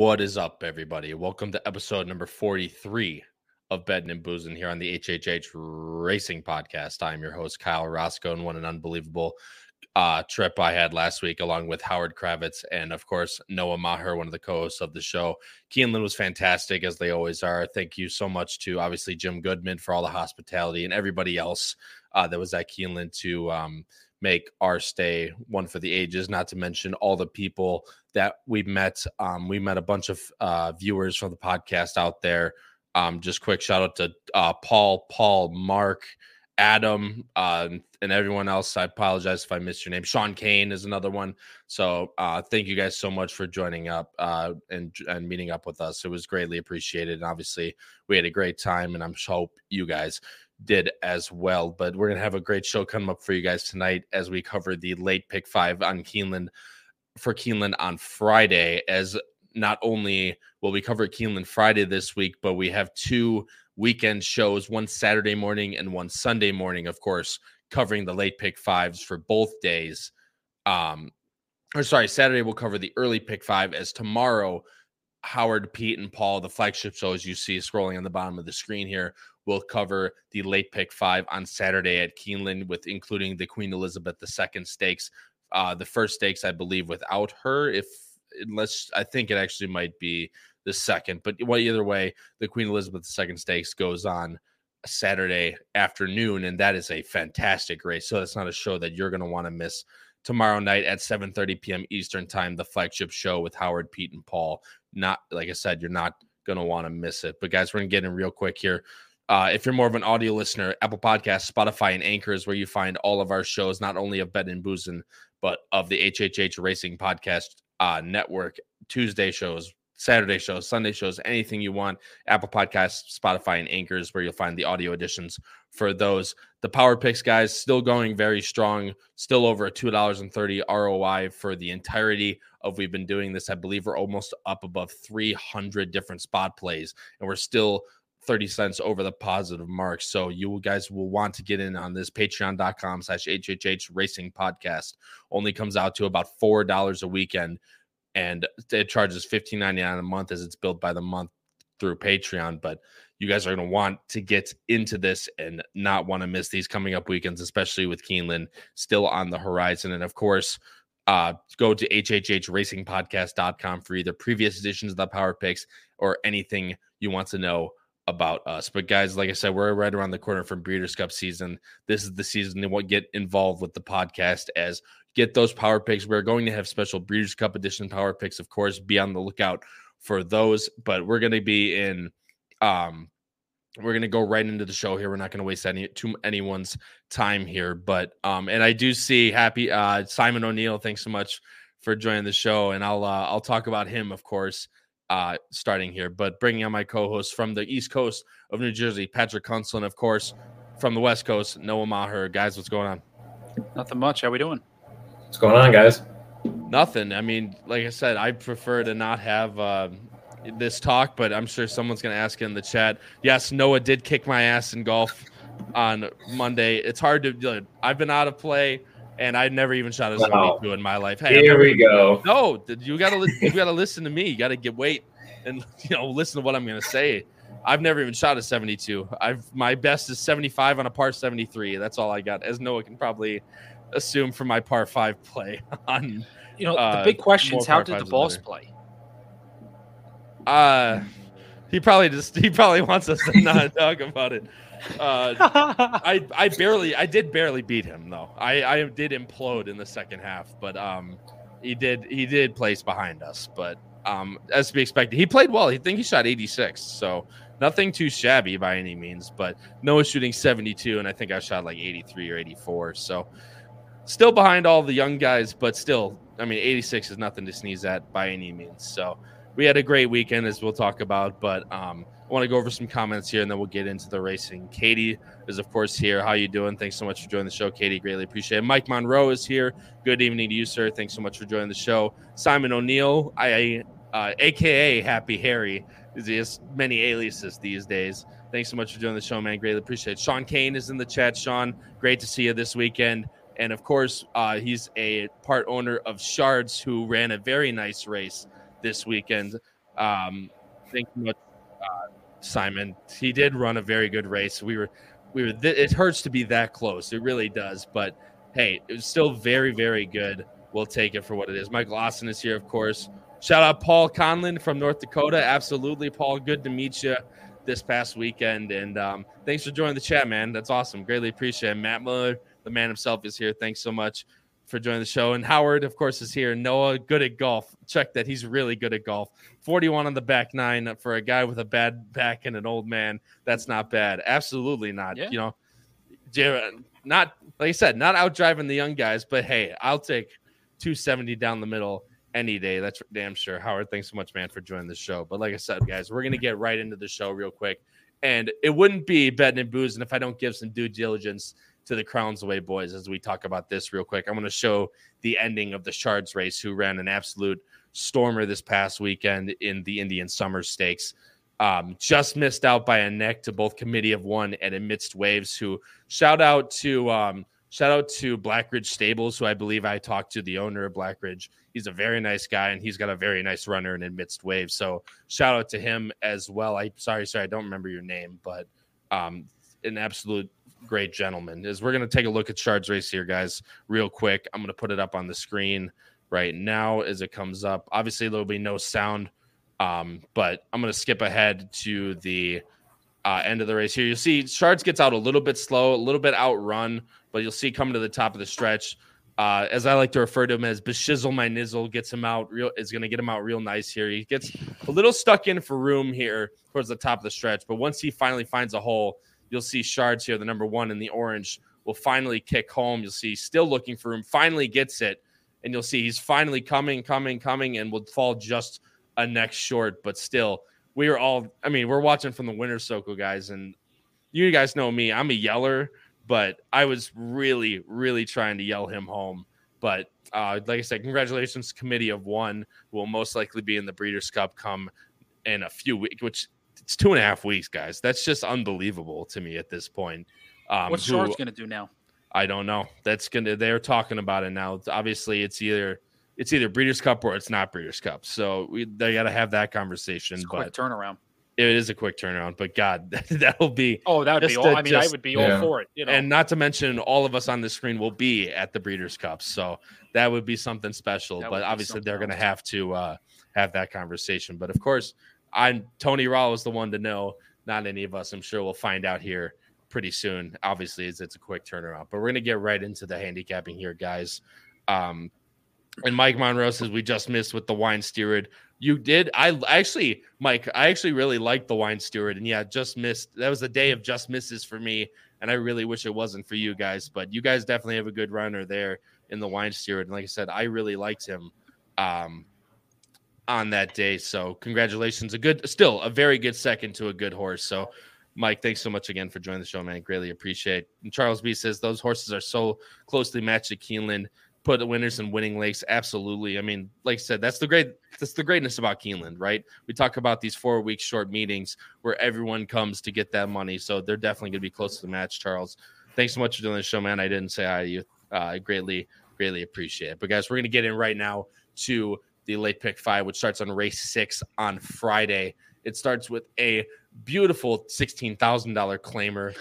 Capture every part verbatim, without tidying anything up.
What is up, everybody? Welcome to episode number forty-three of Bettin' N Boozin' here on the H H H Racing Podcast. I'm your host, Kyle Roscoe, and what an unbelievable uh, trip I had last week, along with Howard Kravitz and, of course, Noah Maher, one of the co-hosts of the show. Keeneland was fantastic, as they always are. Thank you so much to, obviously, Jim Goodman for all the hospitality and everybody else uh, that was at Keeneland to um, make our stay one for the ages, not to mention all the people that we met. Um, we met a bunch of uh, viewers from the podcast out there. Um, just quick shout out to uh, Paul, Paul, Mark, Adam, uh, and everyone else. I apologize if I missed your name. Sean Kane is another one. So uh, thank you guys so much for joining up uh, and, and meeting up with us. It was greatly appreciated. And obviously, we had a great time, and I hope you guys did as well. But we're going to have a great show come up for you guys tonight as we cover the late pick five on Keeneland for Keeneland on Friday, as not only will we cover Keeneland Friday this week, but we have two weekend shows, one Saturday morning and one Sunday morning, of course, covering the late pick fives for both days. Um, or sorry, Saturday we'll cover the early pick five, as tomorrow Howard, Pete, and Paul, the flagship shows you see scrolling on the bottom of the screen here, will cover the late pick five on Saturday at Keeneland, with including the Queen Elizabeth the Second stakes. Uh, the first stakes, I believe, without her, if unless I think it actually might be the second, but well, either way, the Queen Elizabeth the Second stakes goes on Saturday afternoon, and that is a fantastic race. So that's not a show that you're going to want to miss. Tomorrow night at seven thirty p.m. Eastern time, the flagship show with Howard, Pete, and Paul. Not like I said, you're not going to want to miss it. But guys, we're going to get in real quick here. Uh, if you're more of an audio listener, Apple Podcasts, Spotify, and Anchor is where you find all of our shows, not only of Bettin' N Boozin', but of the H H H Racing Podcast uh, Network. Tuesday shows, Saturday shows, Sunday shows, anything you want. Apple Podcasts, Spotify, and Anchor is where you'll find the audio editions for those. The Power Picks, guys, still going very strong, still over a two dollars and thirty cents R O I for the entirety of we've been doing this. I believe we're almost up above three hundred different spot plays, and we're still thirty cents over the positive mark. So you guys will want to get in on this. Patreon.com slash HHH Racing Podcast only comes out to about four dollars a weekend, and it charges fifteen ninety-nine a month as it's billed by the month through Patreon. But you guys are going to want to get into this and not want to miss these coming up weekends, especially with Keeneland still on the horizon. And of course, Uh, go to H H H Racing Podcast dot com for either previous editions of the Power Picks or anything you want to know about us. But guys, like I said, we're right around the corner from Breeders' Cup season. This is the season to get involved with the podcast, as get those Power Picks. We're going to have special Breeders' Cup edition Power Picks, of course. Be on the lookout for those. But we're going to be in... Um, We're going to go right into the show here. We're not going to waste any too anyone's time here, but um, and I do see happy uh, Simon O'Neill. Thanks so much for joining the show, and I'll uh, I'll talk about him, of course, uh, starting here. But bringing on my co-host from the East Coast of New Jersey, Patrick Kunslin, of course, from the West Coast, Noah Maher. Guys, what's going on? Nothing much. How we doing? What's going on, guys? Nothing. I mean, like I said, I prefer to not have. Uh, this talk, but I'm sure someone's going to ask in the chat. Yes, Noah did kick my ass in golf on Monday. It's hard to – I've been out of play, and I've never even shot a seventy-two wow. in my life. Hey, here we go. No, you got to li- you got to listen to me. You got to get wait and you know listen to what I'm going to say. I've never even shot a seventy-two. I've my best is seventy-five on a par seventy-three. That's all I got, as Noah can probably assume from my par five play. On you know uh, the big question is, how did the boss play? Uh, he probably just, he probably wants us to not talk about it. Uh, I, I barely, I did barely beat him though. I, I did implode in the second half, but, um, he did, he did place behind us, but, um, as to be expected, he played well. He think he shot eighty-six. So nothing too shabby by any means, but Noah's shooting seventy-two. And I think I shot like eighty-three or eighty-four. So still behind all the young guys, but still, I mean, eighty-six is nothing to sneeze at by any means. So, we had a great weekend, as we'll talk about, but um, I want to go over some comments here, and then we'll get into the racing. Katie is, of course, here. How you doing? Thanks so much for joining the show, Katie. Greatly appreciate it. Mike Monroe is here. Good evening to you, sir. Thanks so much for joining the show. Simon O'Neill, I, uh, a k a. Happy Harry, he has many aliases these days. Thanks so much for joining the show, man. Greatly appreciate it. Sean Kane is in the chat. Sean, great to see you this weekend. And, of course, uh, he's a part owner of Shards, who ran a very nice race this weekend. Um, thanks so much, uh, Simon. He did run a very good race. We were, we were. Th- it hurts to be that close. It really does. But hey, it was still very, very good. We'll take it for what it is. Michael Austin is here, of course. Shout out Paul Conlon from North Dakota. Absolutely, Paul. Good to meet you this past weekend. And um, thanks for joining the chat, man. That's awesome. Greatly appreciate it. Matt Miller, the man himself, is here. Thanks so much for joining the show. And Howard, of course, is here. Noah, good at golf. Check that. He's really good at golf. forty-one on the back nine for a guy with a bad back and an old man. That's not bad. Absolutely not. Yeah. You know, Jared, not, like I said, not out driving the young guys, but hey, I'll take two seventy down the middle any day. That's for damn sure. Howard, thanks so much, man, for joining the show. But like I said, guys, we're going to get right into the show real quick. And it wouldn't be Bettin' N Boozin' if I don't give some due diligence to the Crowns Away boys as we talk about this real quick. I'm going to show the ending of the Shards race, who ran an absolute stormer this past weekend in the Indian Summer Stakes. Um, just missed out by a neck to both Committee of One and Amidst Waves, who shout out to um, shout out to Blackridge Stables, who I believe I talked to the owner of Blackridge. He's a very nice guy, and he's got a very nice runner in Amidst Waves. So shout out to him as well. I sorry, sorry, I don't remember your name, but um, an absolute great gentleman. Is we're going to take a look at Shards race here, guys, real quick. I'm going to put it up on the screen right now as it comes up. Obviously, there'll be no sound, um, but I'm going to skip ahead to the uh, end of the race here. You'll see Shards gets out a little bit slow, a little bit outrun, but you'll see coming to the top of the stretch, uh, as I like to refer to him as Beshizzle My Nizzle, gets him out real, is going to get him out real nice here. He gets a little stuck in for room here towards the top of the stretch, but once he finally finds a hole, you'll see Shards here, the number one in the orange, will finally kick home. You'll see still looking for him, finally gets it, and you'll see he's finally coming, coming, coming, and will fall just a neck short. But still, we are all, I mean, we're watching from the winner's circle, guys, and you guys know me. I'm a yeller, but I was really, really trying to yell him home. But uh, like I said, congratulations, Committee of One, who will most likely be in the Breeders' Cup come in a few weeks, which – it's two and a half weeks, guys. That's just unbelievable to me at this point. Um, What's Shards going to do now? I don't know. That's going to. They're talking about it now. Obviously, it's either it's either Breeders' Cup or it's not Breeders' Cup. So we, they got to have that conversation. It's a but quick turnaround. It is a quick turnaround. But God, that, that'll be. Oh, that would be. All, a, I mean, just, I would be yeah. all for it. You know? And not to mention, all of us on the screen will be at the Breeders' Cup, so that would be something special. That but obviously, they're going to have to uh, have that conversation. But of course. I'm Tony Raw is the one to know, not any of us. I'm sure we'll find out here pretty soon. Obviously, it's, it's a quick turnaround, but we're going to get right into the handicapping here, guys. Um, and Mike Monroe says we just missed with the wine steward. You did. I actually, Mike, I actually really liked the wine steward. And yeah, just missed. That was a day of just misses for me. And I really wish it wasn't for you guys, but you guys definitely have a good runner there in the wine steward. And like I said, I really liked him. Um, on that day. So congratulations. A good, still a very good second to a good horse. So Mike, thanks so much again for joining the show, man. Greatly appreciate it. And Charles B says those horses are so closely matched at Keeneland, put the winners in winning lakes. Absolutely. I mean, like I said, that's the great, that's the greatness about Keeneland, right? We talk about these four week short meetings where everyone comes to get that money. So they're definitely going to be close to the match. Charles, thanks so much for doing the show, man. I didn't say hi to you. Uh, I greatly, greatly appreciate it. But guys, we're going to get in right now to the late pick five, which starts on race six on Friday. It starts with a beautiful sixteen thousand dollars claimer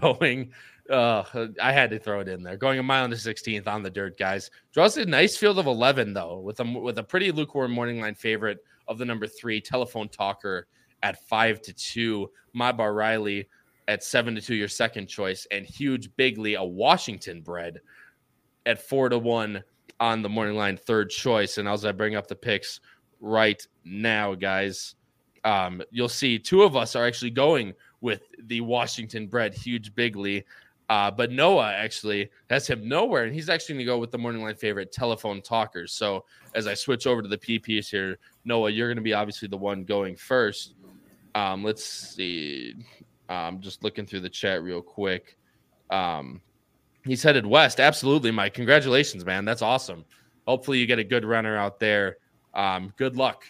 going. Uh, I had to throw it in there. Going a mile into sixteenth on the dirt, guys. Draws a nice field of eleven, though, with a, with a pretty lukewarm morning line favorite of the number three, Telephone Talker, at five to two. My Bar Riley at seven to two, your second choice. And Huge Bigly, a Washington bred, at four to one. On the morning line, third choice. And as I bring up the picks right now, guys, um, you'll see two of us are actually going with the Washington bred Huge Bigly. Uh, but Noah actually has him nowhere, and he's actually going to go with the morning line favorite Telephone Talker. So as I switch over to the P Ps here, Noah, you're going to be obviously the one going first. Um, let's see. I'm just looking through the chat real quick. Um, He's headed west. Absolutely, Mike. Congratulations, man. That's awesome. Hopefully you get a good runner out there. Um, good luck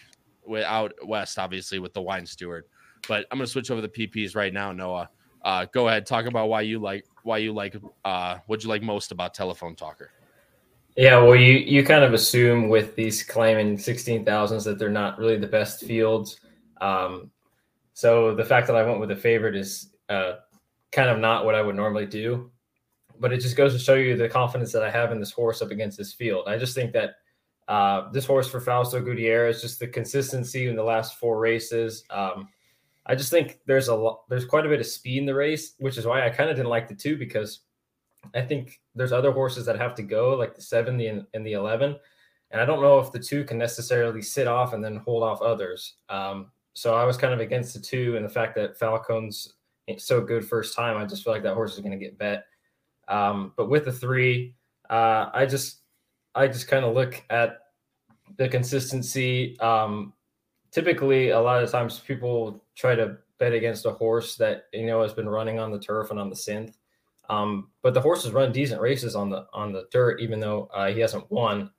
with, out west, obviously, with the wine steward. But I'm going to switch over the P Ps right now, Noah. Uh, go ahead. Talk about why you like, why you like, uh, what you like most about Telephone Talker. Yeah, well, you, you kind of assume with these claiming sixteen thousands that they're not really the best fields. Um, so the fact that I went with a favorite is uh, kind of not what I would normally do. But it just goes to show you the confidence that I have in this horse up against this field. I just think that uh, this horse for Fausto Gutierrez, just the consistency in the last four races. Um, I just think there's a lo- there's quite a bit of speed in the race, which is why I kind of didn't like the two, because I think there's other horses that have to go, like the seven the, and the eleven. And I don't know if the two can necessarily sit off and then hold off others. Um, so I was kind of against the two, and the fact that Falcone's so good first time, I just feel like that horse is going to get bet. Um, but with the three, uh, I just, I just kind of look at the consistency. Um, typically a lot of times people try to bet against a horse that, you know, has been running on the turf and on the synth. Um, but the horses run decent races on the, on the dirt, even though uh, he hasn't won.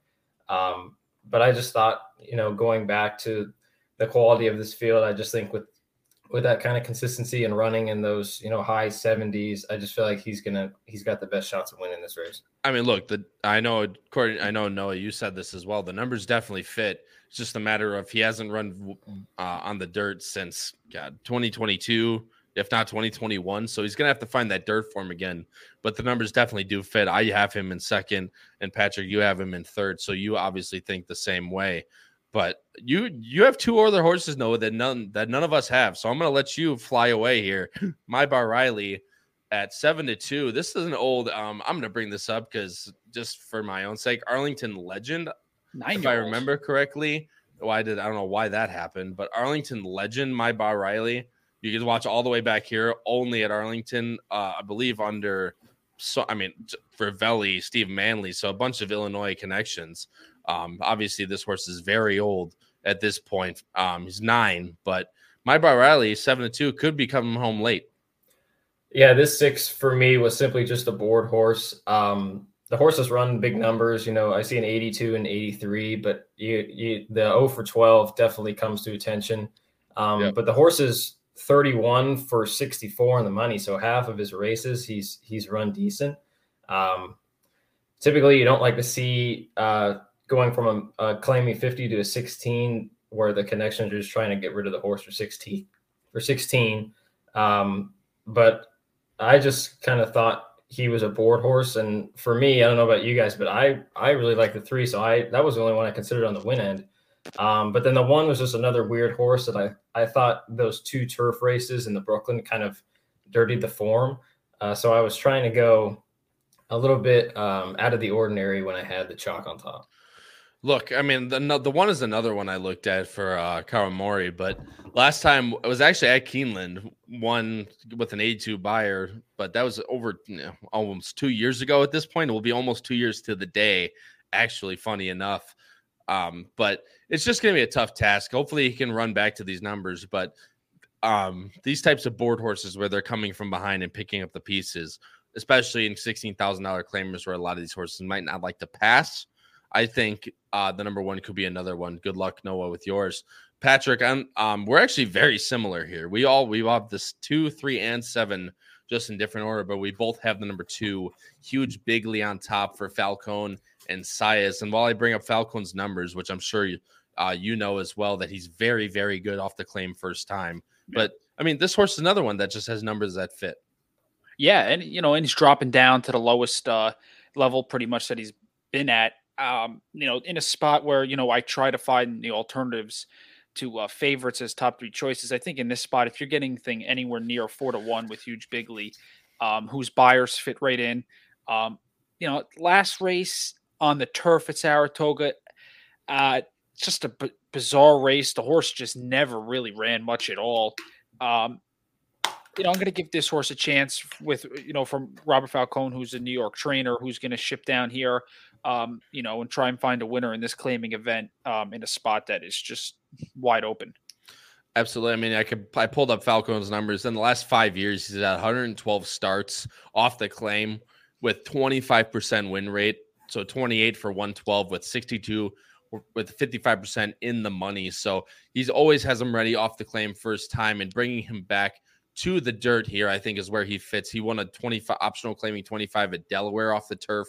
Um, but I just thought, you know, going back to the quality of this field, I just think with, with that kind of consistency and running in those, you know, high seventies, I just feel like he's gonna he's got the best shots of winning this race. I mean, look, the I know, Corey, I know, Noah, you said this as well. The numbers definitely fit. It's just a matter of he hasn't run uh, on the dirt since God twenty twenty-two, if not twenty twenty-one. So he's gonna have to find that dirt form again. But the numbers definitely do fit. I have him in second, and Patrick, you have him in third. So you obviously think the same way. But you you have two other horses, Noah, that none that none of us have. So I'm going to let you fly away here. My Bar Riley at seven to two. This is an old. Um, I'm going to bring this up because just for my own sake, Arlington Legend. Nine if I remember correctly, why did I don't know why that happened, but Arlington Legend, My Bar Riley. You can watch all the way back here, only at Arlington. Uh, I believe under so I mean Vervelli, Steve Manley, so a bunch of Illinois connections. Um, obviously, this horse is very old at this point. Um, he's nine, but My Bar Riley, seven to two, could be coming home late. Yeah, this six for me was simply just a board horse. Um, the horses run big numbers. You know, I see an eighty-two and eighty-three, but you, you, the zero for twelve definitely comes to attention. Um, yep. But the horse is thirty-one for sixty-four on the money, so half of his races he's he's run decent. Um, typically, you don't like to see uh, – going from a, a claiming fifty to a sixteen, where the connections are just trying to get rid of the horse for sixteen. For sixteen, um, but I just kind of thought he was a board horse, and for me, I don't know about you guys, but I I really like the three, so I that was the only one I considered on the win end. Um, but then the one was just another weird horse that I I thought those two turf races in the Brooklyn kind of dirtied the form, uh, so I was trying to go a little bit um, out of the ordinary when I had the chalk on top. Look, I mean, the the one is another one I looked at for uh, Kawamori, but last time I was actually at Keeneland, one with an eighty-two buyer, but that was over you know, almost two years ago at this point. It will be almost two years to the day, actually, funny enough. Um, but it's just going to be a tough task. Hopefully he can run back to these numbers, but um, these types of board horses where they're coming from behind and picking up the pieces, especially in sixteen thousand dollars claimers where a lot of these horses might not like to pass, I think uh, the number one could be another one. Good luck, Noah, with yours. Patrick, I'm, um, we're actually very similar here. We all, we have this two, three, and seven just in different order, but we both have the number two, Huge Bigly on top for Falcone and Saez. And while I bring up Falcone's numbers, which I'm sure you, uh, you know as well, that he's very, very good off the claim first time. Yeah. But, I mean, this horse is another one that just has numbers that fit. Yeah, and, you know, and he's dropping down to the lowest uh, level pretty much that he's been at. Um, you know, in a spot where, you know, I try to find the alternatives to uh, favorites as top three choices. I think in this spot, if you're getting thing anywhere near four to one with Huge Bigly, um, whose buyers fit right in, um, you know, last race on the turf at Saratoga, uh, just a b- bizarre race. The horse just never really ran much at all. Um, You know, I'm going to give this horse a chance with, you know, from Robert Falcone, who's a New York trainer, who's going to ship down here, um, you know, and try and find a winner in this claiming event um, in a spot that is just wide open. Absolutely. I mean, I could, I pulled up Falcone's numbers. In the last five years, he's at one hundred twelve starts off the claim with twenty-five percent win rate. So twenty-eight for one twelve with sixty-two with fifty-five percent in the money. So he's always has him ready off the claim first time, and bringing him back to the dirt here, I think, is where he fits. He won a twenty-five optional claiming twenty-five at Delaware off the turf.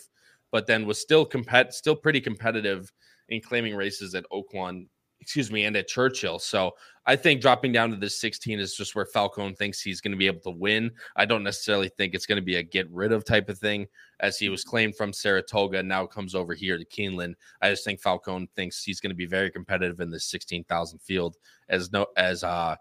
but then was still compet still pretty competitive in claiming races at Oaklawn, excuse me, and at Churchill. So I think dropping down to this sixteen is just where Falcone thinks he's going to be able to win. I don't necessarily think it's going to be a get rid of type of thing, as he was claimed from Saratoga, now comes over here to Keeneland. I just think Falcone thinks he's going to be very competitive in this sixteen thousand field. As no, as uh,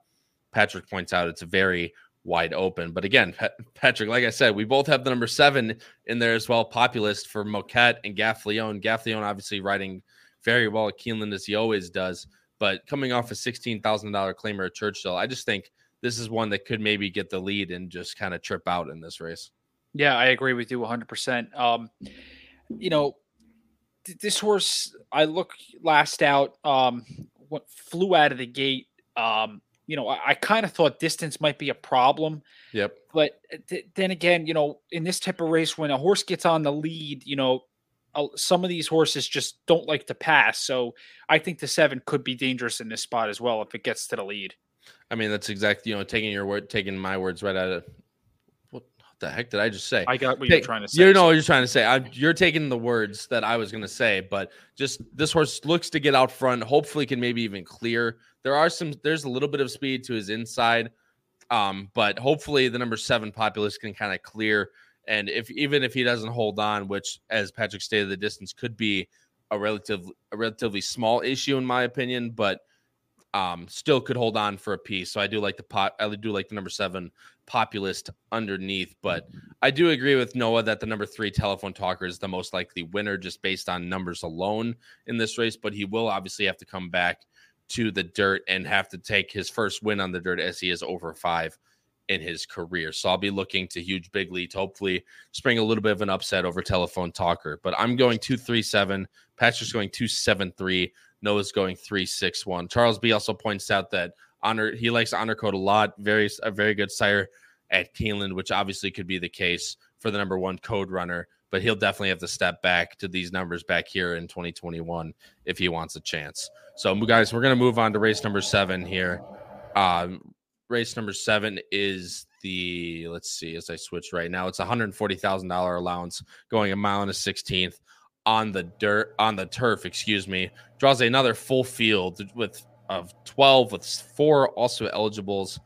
Patrick points out, it's a very wide open. But again, Pat- Patrick, like I said, we both have the number seven in there as well, Populist for Moquette and Gaffalione. Gaffalione obviously riding very well at Keeneland, as he always does, but coming off a sixteen thousand dollars claimer at Churchill, I just think this is one that could maybe get the lead and just kind of trip out in this race. Yeah, I agree with you one hundred percent. Um, you know, th- this horse, I look last out, um, what flew out of the gate. Um, you know, I, I kind of thought distance might be a problem. Yep. But th- then again, you know, in this type of race, when a horse gets on the lead, you know, some of these horses just don't like to pass. So I think the seven could be dangerous in this spot as well if it gets to the lead. I mean, that's exactly, you know, taking your word, taking my words right out of what the heck did I just say? I got what you're trying to say. You know what you're trying to say. I'm, you're taking the words that I was going to say, but just this horse looks to get out front, hopefully can maybe even clear. There are some, there's a little bit of speed to his inside, um, but hopefully the number seven Populist can kind of clear. And if even if he doesn't hold on, which, as Patrick stated, the distance could be a relative, a relatively small issue in my opinion, but um, still could hold on for a piece. So I do like the pot. I do like the number seven Populist underneath, but I do agree with Noah that the number three Telephone Talker is the most likely winner just based on numbers alone in this race. But he will obviously have to come back to the dirt and have to take his first win on the dirt, as he is over five in his career. So I'll be looking to Huge Bigly to hopefully spring a little bit of an upset over Telephone Talker. But I'm going two three seven. Patrick's going two seven three. Noah's going three six one. Charles B also points out that honor he likes Honor Code a lot. Very a very good sire at Keeneland, which obviously could be the case for the number one Code Runner, but he'll definitely have to step back to these numbers back here in twenty twenty-one if he wants a chance. So guys, we're going to move on to race number seven here. Um, Race number seven is the, let's see, as I switch right now, it's one hundred forty thousand dollars allowance going a mile and a sixteenth on the dirt, on the turf, excuse me. Draws another full field with of twelve with four also eligibles.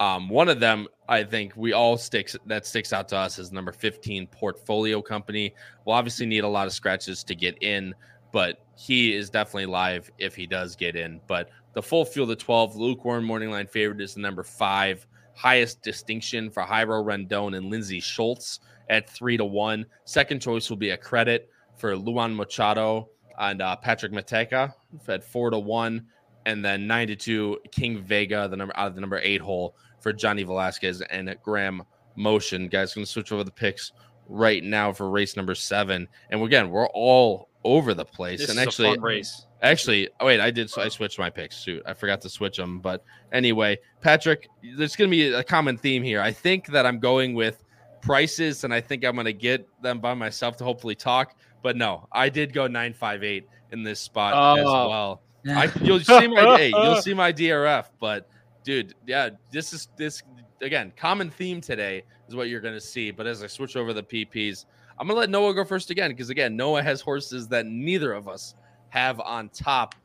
Um, one of them, I think we all sticks that sticks out to us is number fifteen Portfolio Company. We'll obviously need a lot of scratches to get in, but he is definitely live if he does get in. But the full field of twelve, Lukewarm Morning Line favorite is the number five, Highest Distinction for Jairo Rendon and Lindsey Schultz at three to one. Second choice will be A Credit for Luan Machado and uh, Patrick Mateka at four to one. And then nine to two, King Vega, the number out of the number eight hole for Johnny Velasquez and Graham Motion. Guys, going to switch over the picks right now for race number seven. And again, we're all over the place. This and is actually, a fun race. actually, oh wait, I did. So I switched my picks. Shoot, I forgot to switch them. But anyway, Patrick, there's going to be a common theme here. I think that I'm going with prices, and I think I'm going to get them by myself to hopefully talk. But no, I did go nine five eight in this spot oh. as well. I, you'll see my hey, you'll see my D R F. But dude, yeah, this is this again. Common theme today is what you're going to see. But as I switch over the P Ps. I'm going to let Noah go first again because, again, Noah has horses that neither of us have on top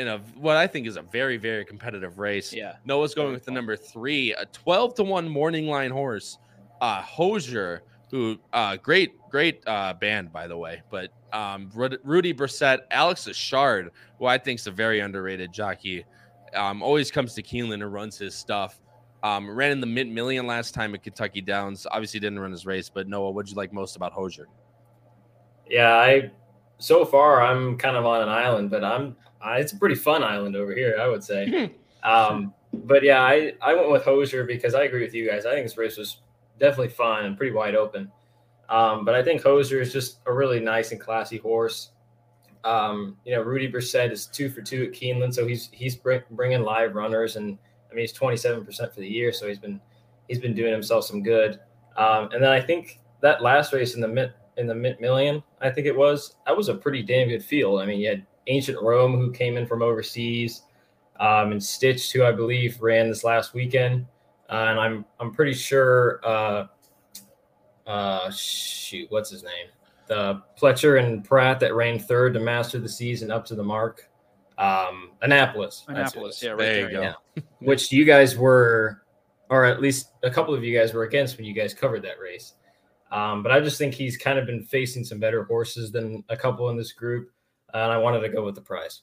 in a what I think is a very, very competitive race. Yeah. Noah's going with the number three, a twelve to one morning line horse, uh, Hozier, who uh, great, great uh, band, by the way. But um, Rudy Brissett, Alex Achard, who I think is a very underrated jockey, um, always comes to Keeneland and runs his stuff. Um, ran in the mid-million last time at Kentucky Downs. Obviously didn't run his race, but Noah, what'd you like most about Hozier? Yeah, I so far I'm kind of on an island, but I'm I, it's a pretty fun island over here, I would say. um, but yeah, I, I went with Hozier because I agree with you guys. I think this race was definitely fun and pretty wide open. Um, but I think Hozier is just a really nice and classy horse. Um, you know, Rudy Brissett is two for two at Keeneland, so he's he's bring, bringing live runners and. I mean, he's twenty-seven percent for the year, so he's been he's been doing himself some good. Um, and then I think that last race in the mid in the mid million, I think it was, that was a pretty damn good field. I mean, you had Ancient Rome, who came in from overseas, um, and Stitched, who I believe ran this last weekend. Uh, and I'm I'm pretty sure, uh, uh, shoot, what's his name? uh, Pletcher and Pratt that ran third to master the season up to the mark. Um, Annapolis. Annapolis, yeah, right there, there you go. Yeah. Which you guys were, or at least a couple of you guys were against when you guys covered that race. Um, but I just think he's kind of been facing some better horses than a couple in this group, and I wanted to go with the prize.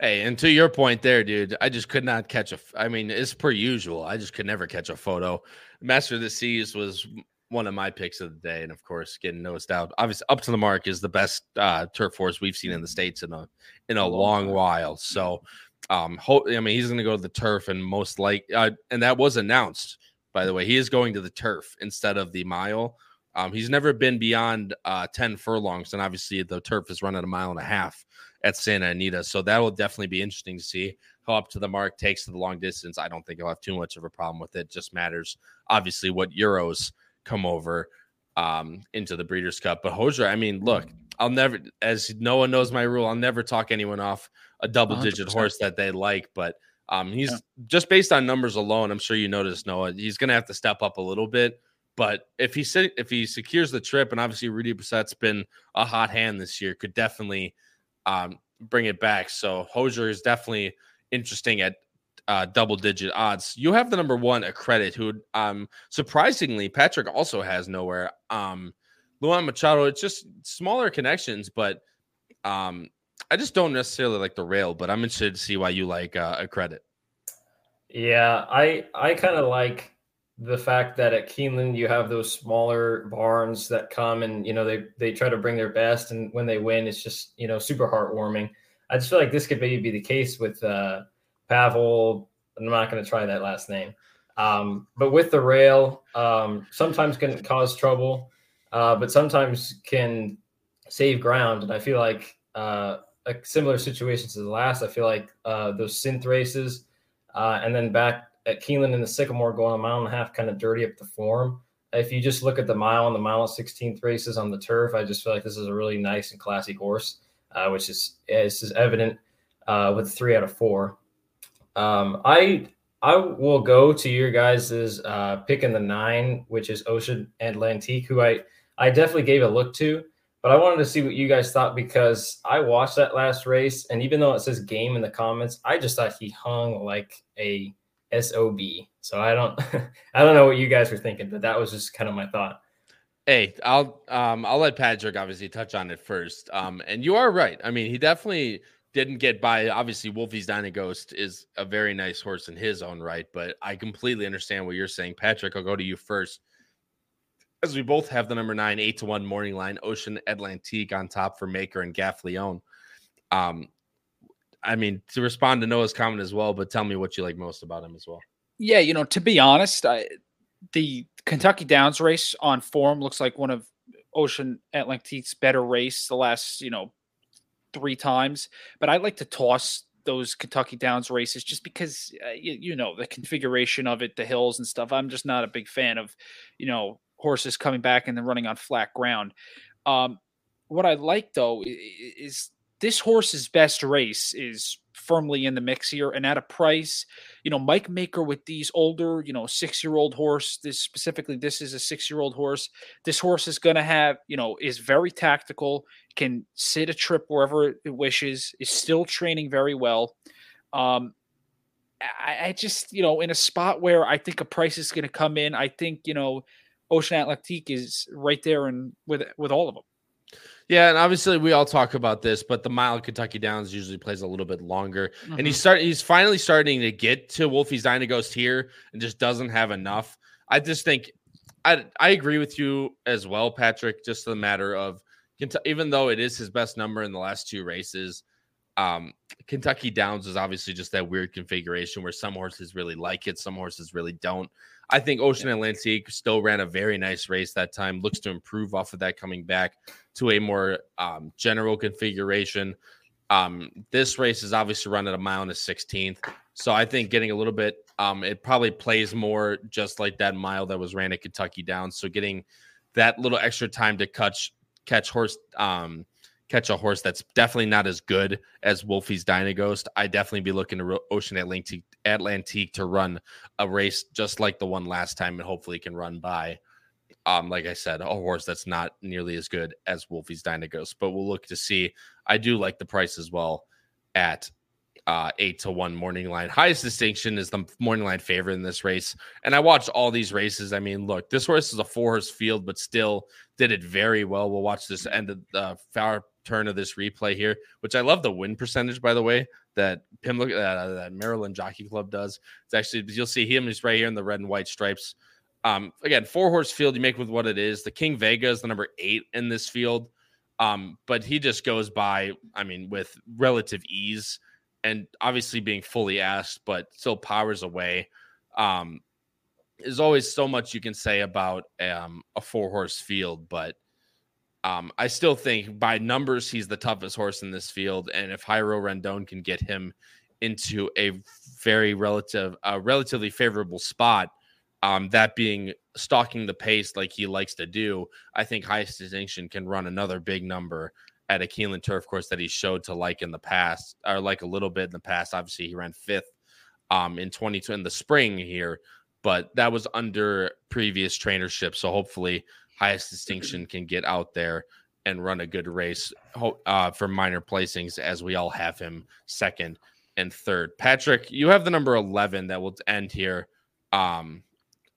Hey, and to your point there, dude, I just could not catch a – I mean, it's per usual. I just could never catch a photo. Master of the Seas was one of my picks of the day, and, of course, getting nosed out. Obviously, Up to the Mark is the best uh, turf horse we've seen in the States in a in a long while. So, um, ho- I mean, he's going to go to the turf, and most like uh, – and that was announced, by the way. He is going to the turf instead of the mile. Um, he's never been beyond uh, ten furlongs, and obviously the turf is run at a mile and a half at Santa Anita. So that will definitely be interesting to see how Up to the Mark takes to the long distance. I don't think he'll have too much of a problem with it. Just matters, obviously, what Euros come over um, into the Breeders' Cup. But Hozier, I mean, look, I'll never, as no one knows my rule, I'll never talk anyone off a double-digit one hundred percent horse that they like. But um, he's yeah. just based on numbers alone, I'm sure you noticed, Noah, he's going to have to step up a little bit. But if he if he secures the trip, and obviously Rudy Brissett's been a hot hand this year, could definitely um, bring it back. So Hozier is definitely interesting at uh, double-digit odds. You have the number one, A Credit, who um, surprisingly Patrick also has nowhere. Um, Luan Machado, it's just smaller connections, but um, I just don't necessarily like the rail. But I'm interested to see why you like uh, A Credit. Yeah, I I kind of like the fact that at Keeneland you have those smaller barns that come and, you know, they, they try to bring their best, and when they win, it's just, you know, super heartwarming. I just feel like this could maybe be the case with uh, Pavel. I'm not going to try that last name. Um, but with the rail, um, sometimes can cause trouble, uh, but sometimes can save ground. And I feel like uh, a similar situation to the last, I feel like uh, those synth races uh, and then back at Keeneland and the Sycamore going a mile and a half kind of dirty up the form. If you just look at the mile and the mile and sixteenth races on the turf, I just feel like this is a really nice and classy horse, uh, which is, is, is evident uh, with three out of four. Um, I I will go to your guys' uh, pick in the nine, which is Ocean Atlantique, who I, I definitely gave a look to, but I wanted to see what you guys thought because I watched that last race, and even though it says game in the comments, I just thought he hung like a – S O B. So I don't, I don't know what you guys were thinking, but that was just kind of my thought. Hey, I'll, um, I'll let Patrick obviously touch on it first. Um, and you are right. I mean, he definitely didn't get by. Obviously, Wolfie's Dynaghost is a very nice horse in his own right, but I completely understand what you're saying. Patrick, I'll go to you first. As we both have the number nine, eight to one morning line, Ocean Atlantique on top for Maker and Gaffalione. Um, I mean, to respond to Noah's comment as well, but tell me what you like most about him as well. Yeah, you know, to be honest, I, the Kentucky Downs race on form looks like one of Ocean Atlantique's better race the last, you know, three times. But I like to toss those Kentucky Downs races just because, uh, you, you know, the configuration of it, the hills and stuff. I'm just not a big fan of, you know, horses coming back and then running on flat ground. Um, what I like, though, is – this horse's best race is firmly in the mix here. And at a price, you know, Mike Maker with these older, you know, six-year-old horse, this specifically, this is a six-year-old horse. This horse is going to have, you know, is very tactical, can sit a trip wherever it wishes, is still training very well. Um, I, I just, you know, in a spot where I think a price is going to come in, I think, you know, Ocean Atlantique is right there and with, with all of them. Yeah, and obviously we all talk about this, but the mile of Kentucky Downs usually plays a little bit longer. Mm-hmm. And he's start he's finally starting to get to Wolfie's Dynaghost here and just doesn't have enough. I just think I I agree with you as well, Patrick, just the matter of even though it is his best number in the last two races, um, Kentucky Downs is obviously just that weird configuration where some horses really like it, some horses really don't. I think Ocean Atlantique still ran a very nice race that time, looks to improve off of that coming back to a more um, general configuration. Um, this race is obviously run at a mile and a sixteenth. So I think getting a little bit, um, it probably plays more just like that mile that was ran at Kentucky Downs. So getting that little extra time to catch, catch horse, um, catch a horse that's definitely not as good as Wolfie's Dynaghost, I definitely be looking to Ocean Atlantique, Atlantique to run a race just like the one last time and hopefully can run by Um, like I said, a horse that's not nearly as good as Wolfie's Dynaghost, but we'll look to see. I do like the price as well at uh, eight to one morning line. Highest Distinction is the morning line favorite in this race. And I watched all these races. I mean, look, this horse is a four horse field, but still did it very well. We'll watch this end of the uh, far turn of this replay here, which I love the win percentage, by the way, that Pimlico, uh, that Maryland Jockey Club does. It's actually, you'll see him, he's right here in the red and white stripes. Um, again, four horse field, you make with what it is. The King Vega is the number eight in this field. Um, but he just goes by, I mean, with relative ease and obviously being fully asked, but still powers away. Um, there's always so much you can say about, um, a four horse field, but, um, I still think by numbers, he's the toughest horse in this field. And if Jairo Rendon can get him into a very relative, a relatively favorable spot, Um, that being stalking the pace like he likes to do, I think Highest Distinction can run another big number at a Keeneland turf course that he showed to like in the past, or like a little bit in the past. Obviously, he ran fifth um, in twenty twenty in the spring here, but that was under previous trainership. So hopefully, Highest Distinction can get out there and run a good race uh, for minor placings, as we all have him second and third. Patrick, you have the number eleven that will end here. Um,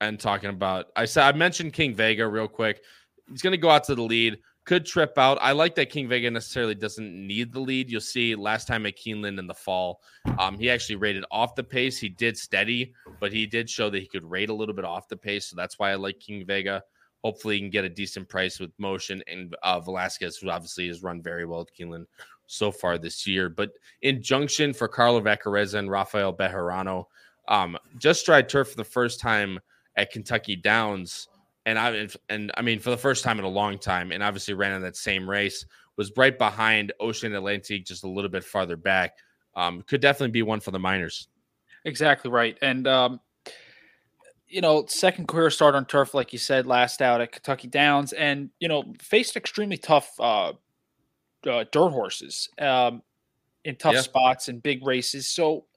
And talking about, I said I mentioned King Vega real quick. He's going to go out to the lead, could trip out. I like that King Vega necessarily doesn't need the lead. You'll see last time at Keeneland in the fall, um, he actually rated off the pace. He did steady, but he did show that he could rate a little bit off the pace. So that's why I like King Vega. Hopefully, he can get a decent price with Motion and uh, Velasquez, who obviously has run very well at Keeneland so far this year. But in junction for Carlo Vacarezza and Rafael Bejarano, um, just tried turf for the first time at Kentucky Downs, and I and I mean for the first time in a long time, and obviously ran in that same race, was right behind Ocean Atlantique, just a little bit farther back. Um, could definitely be one for the minors. Exactly right, and um, you know, second career start on turf, like you said, last out at Kentucky Downs, and you know, faced extremely tough uh, uh, dirt horses um, in tough yeah. spots and big races. So,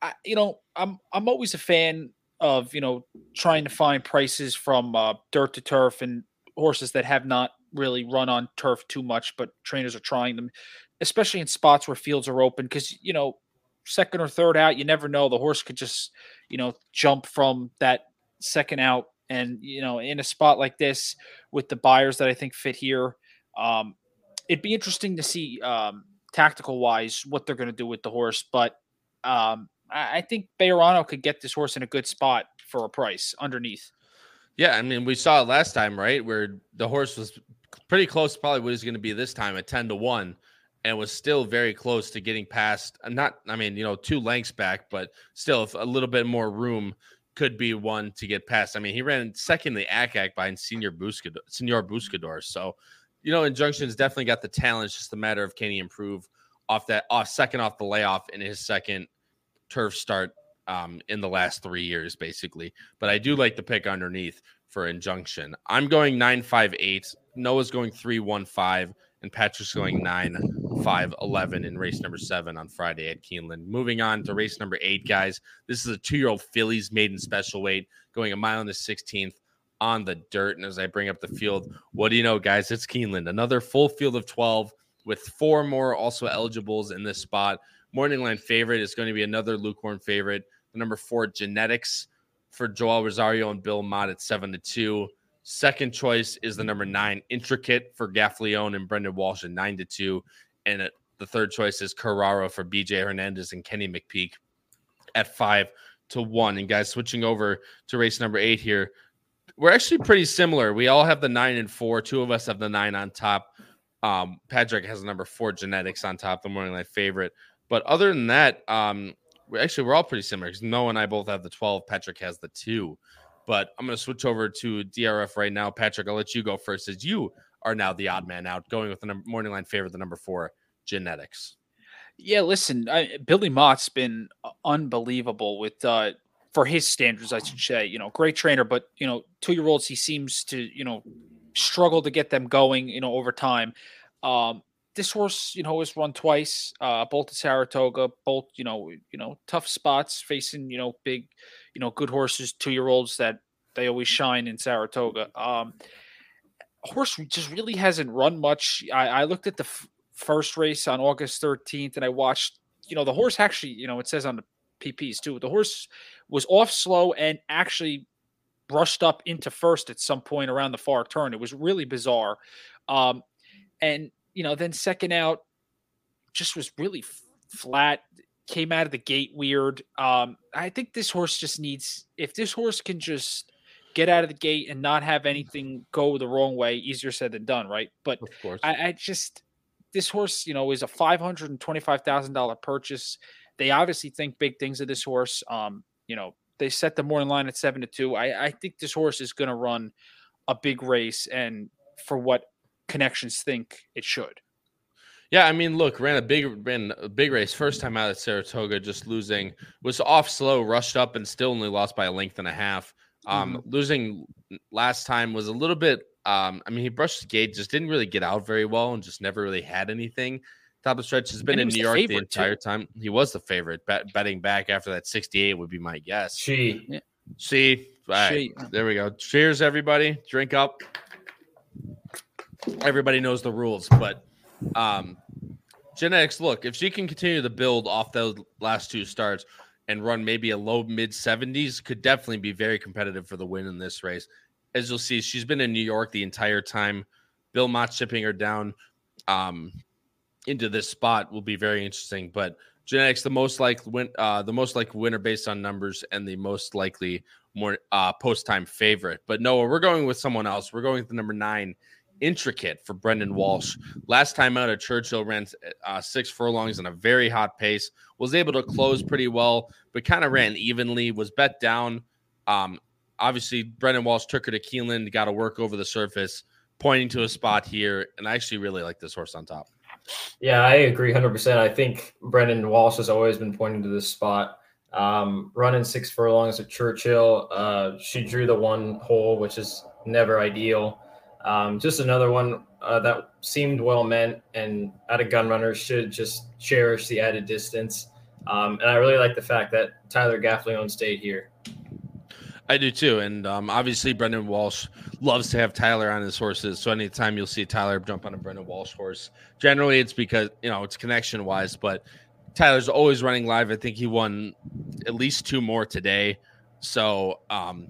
I, you know, I'm I'm always a fan of, you know, trying to find prices from uh, dirt to turf and horses that have not really run on turf too much, but trainers are trying them, especially in spots where fields are open. Cause you know, second or third out, you never know. The horse could just, you know, jump from that second out and, you know, in a spot like this with the buyers that I think fit here, um, it'd be interesting to see um, tactical wise, what they're going to do with the horse. But um, I think Bejarano could get this horse in a good spot for a price underneath. Yeah, I mean, we saw it last time, right, where the horse was pretty close to probably what he's going to be this time at ten to one and was still very close to getting past, not, I mean, you know, two lengths back, but still if a little bit more room could be one to get past. I mean, he ran second in the A C A C behind Senor Buscador. Senor Buscador. So, you know, Injunction's definitely got the talent. It's just a matter of can he improve off that off second off the layoff in his second turf start um, in the last three years, basically. But I do like the pick underneath for Injunction. I'm going nine five eight. Noah's going three one five. And Patrick's going nine five eleven in race number seven on Friday at Keeneland. Moving on to race number eight, guys. This is a two-year-old fillies maiden special weight going a mile and the sixteenth on the dirt. And as I bring up the field, what do you know, guys? It's Keeneland. Another full field of twelve with four more also eligibles in this spot. Morning line favorite is going to be another Lukewarm favorite. The number four, Genetics, for Joel Rosario and Bill Mott at seven to two. Second choice is the number nine, Intricate, for Gaffalione and Brendan Walsh at nine to two. And the third choice is Carraro for B J Hernandez and Kenny McPeak at five to one. And guys, switching over to race number eight here, we're actually pretty similar. We all have the nine and four. Two of us have the nine on top. Um, Patrick has the number four, Genetics, on top, the morning line favorite. But other than that, um, we're actually, we're all pretty similar because Noah and I both have the twelve. Patrick has the two. But I'm going to switch over to D R F right now. Patrick, I'll let you go first as you are now the odd man out, going with the number, morning line favorite, the number four, Genetics. Yeah, listen, I, Billy Mott's been unbelievable with uh, for his standards, I should say. You know, great trainer, but, you know, two-year-olds, he seems to, you know, struggle to get them going, you know, over time. Um This horse, you know, has run twice, uh, both at Saratoga, both, you know, you know, tough spots facing, you know, big, you know, good horses, two-year-olds that They always shine in Saratoga. Um, horse just really hasn't run much. I, I looked at the f- first race on August thirteenth, and I watched, you know, the horse actually, you know, it says on the P Ps too, the horse was off slow and actually brushed up into first at some point around the far turn. It was really bizarre. Um, and, you know, then second out just was really f- flat, came out of the gate weird. Um, I think this horse just needs, if this horse can just get out of the gate and not have anything go the wrong way, easier said than done, right? But of course. I, I just, this horse, you know, is a five hundred twenty-five thousand dollars purchase. They obviously think big things of this horse. Um, you know, they set the morning line at seven to two. I, I think this horse is going to run a big race, and for what connections think it should. Yeah, I mean, look, ran a big ran a big race first time out at Saratoga, just losing, was off slow, rushed up, and still only lost by a length and a half. Um, mm-hmm. Losing last time was a little bit. Um, I mean, he brushed the gate, just didn't really get out very well, and just never really had anything. Top of stretch has been in New York the entire too. time. He was the favorite. Bet, betting back after that sixty-eight would be my guess. She. Yeah. She. All right. She. There we go. Cheers, everybody. Drink up. Everybody knows the rules, but um, Genetics, look, if she can continue to build off those last two starts and run maybe a low mid-seventies, could definitely be very competitive for the win in this race. As you'll see, she's been in New York the entire time. Bill Mott shipping her down. Um... into this spot will be very interesting, but Genetics, the most like win, uh, the most likely winner based on numbers, and the most likely more uh, post time favorite. But Noah, we're going with someone else. We're going with the number nine, Intricate, for Brendan Walsh. Last time out at Churchill, ran uh, six furlongs in a very hot pace. Was able to close pretty well, but kind of ran evenly. Was bet down. Um, obviously, Brendan Walsh took her to Keeneland, got to work over the surface, pointing to a spot here, and I actually really like this horse on top. Yeah, I agree one hundred percent. I think Brendan Walsh has always been pointing to this spot. Um, running six furlongs at Churchill, uh, she drew the one hole, which is never ideal. Um, just another one uh, that seemed well meant, and at a gun runner should just cherish the added distance. Um, and I really like the fact that Tyler Gaffalione stayed here. I do too, and um, obviously Brendan Walsh loves to have Tyler on his horses. So anytime you'll see Tyler jump on a Brendan Walsh horse, generally it's because, you know, it's connection wise. But Tyler's always running live. I think he won at least two more today. So um,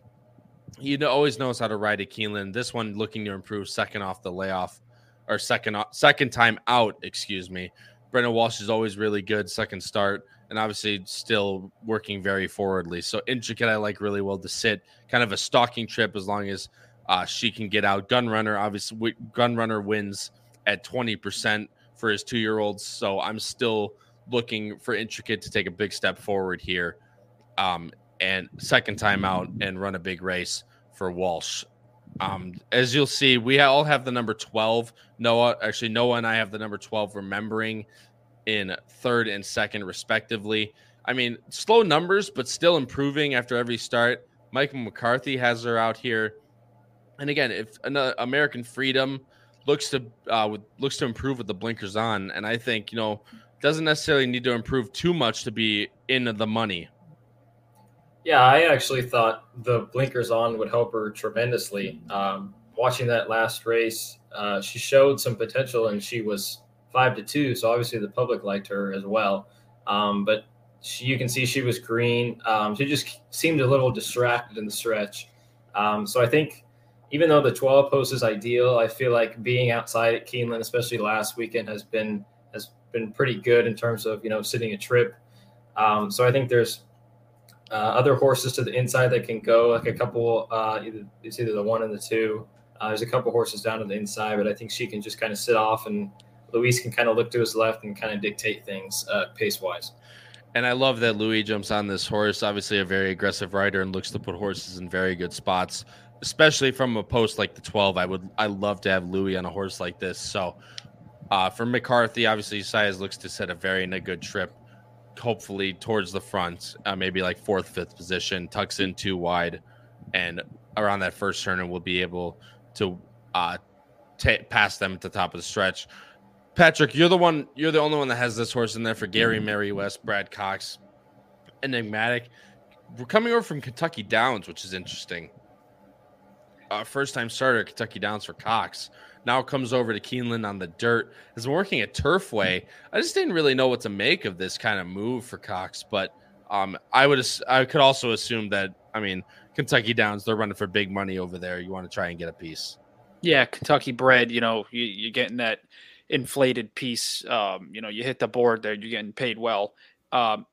he always knows how to ride at Keeneland. This one looking to improve second off the layoff, or second second time out. Excuse me. Brendan Walsh is always really good second start, and obviously still working very forwardly. So Intricate I like really well to sit. Kind of a stalking trip as long as uh, she can get out. Gunrunner, obviously, Gunrunner wins at twenty percent for his two-year-olds. So I'm still looking for Intricate to take a big step forward here um, and second time out and run a big race for Walsh. Um, as you'll see, we all have the number twelve. Noah, actually, Noah and I have the number twelve, remembering, in third and second, respectively. I mean, slow numbers, but still improving after every start. Michael McCarthy has her out here, and again, if another American Freedom looks to uh, with, looks to improve with the blinkers on, and I think, you know, doesn't necessarily need to improve too much to be in the money. Yeah, I actually thought the blinkers on would help her tremendously. Um, watching that last race, uh, she showed some potential, and she was five to two. So obviously the public liked her as well. Um, but she, you can see she was green. Um, she just seemed a little distracted in the stretch. Um, so I think even though the twelve post is ideal, I feel like being outside at Keeneland, especially last weekend, has been, has been pretty good in terms of, you know, sitting a trip. Um, so I think there's uh, other horses to the inside that can go, like a couple, uh, either, it's either the one and the two. Uh, there's a couple horses down to the inside, but I think she can just kind of sit off, and Luis can kind of look to his left and kind of dictate things uh, pace-wise. And I love that Luis jumps on this horse, obviously a very aggressive rider, and looks to put horses in very good spots, especially from a post like the twelve. I would, I love to have Luis on a horse like this. So uh, for McCarthy, obviously Saez looks to set a very in a good trip, hopefully towards the front, uh, maybe like fourth, fifth position, tucks in too wide, and around that first turn, and we'll be able to uh, t- pass them at the top of the stretch. Patrick, you're the one. You're the only one that has this horse in there for Gary, Mary West, Brad Cox, Enigmatic. We're coming over from Kentucky Downs, which is interesting. uh, first-time starter at Kentucky Downs for Cox. Now comes over to Keeneland on the dirt. Has been working at Turfway. I just didn't really know what to make of this kind of move for Cox, but um, I would I could also assume that, I mean, Kentucky Downs, they're running for big money over there. You want to try and get a piece. Yeah, Kentucky bred, you know, you, you're getting that inflated piece. Um, you know, you hit the board there, you're getting paid well. Um,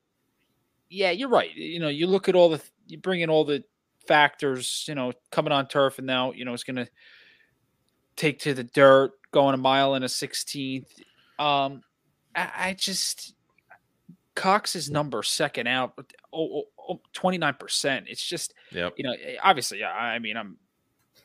yeah, you're right. You know, you look at all the, you bring in all the factors, you know, coming on turf, and now, you know, it's going to take to the dirt, going a mile and a sixteenth. Um, I, I just, Cox's number second out, oh, oh, twenty-nine percent. It's just, yep. you know, obviously, I mean, I'm,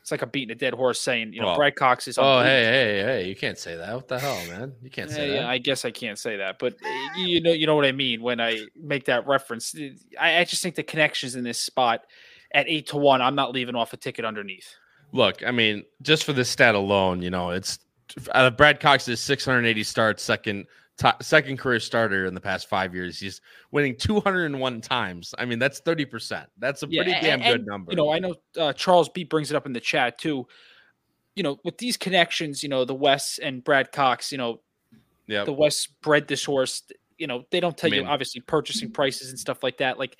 it's like a beating a dead horse saying, you know, well, Brad Cox is. Oh, hey, hey, hey, you can't say that. What the hell, man? You can't say hey, that. I guess I can't say that, but you know, you know what I mean when I make that reference. I, I just think the connections in this spot at eight to one, I'm not leaving off a ticket underneath. Look, I mean, just for this stat alone, you know, it's out of Brad Cox's six hundred eighty starts, second top, second career starter in the past five years. He's winning two hundred one times. I mean, that's thirty percent. That's a yeah, pretty and, damn good and, number. You know, I know uh, Charles B brings it up in the chat too. You know, with these connections, you know, the West and Brad Cox, you know, yep. the West bred this horse. You know, they don't tell I mean, you obviously purchasing prices and stuff like that. Like,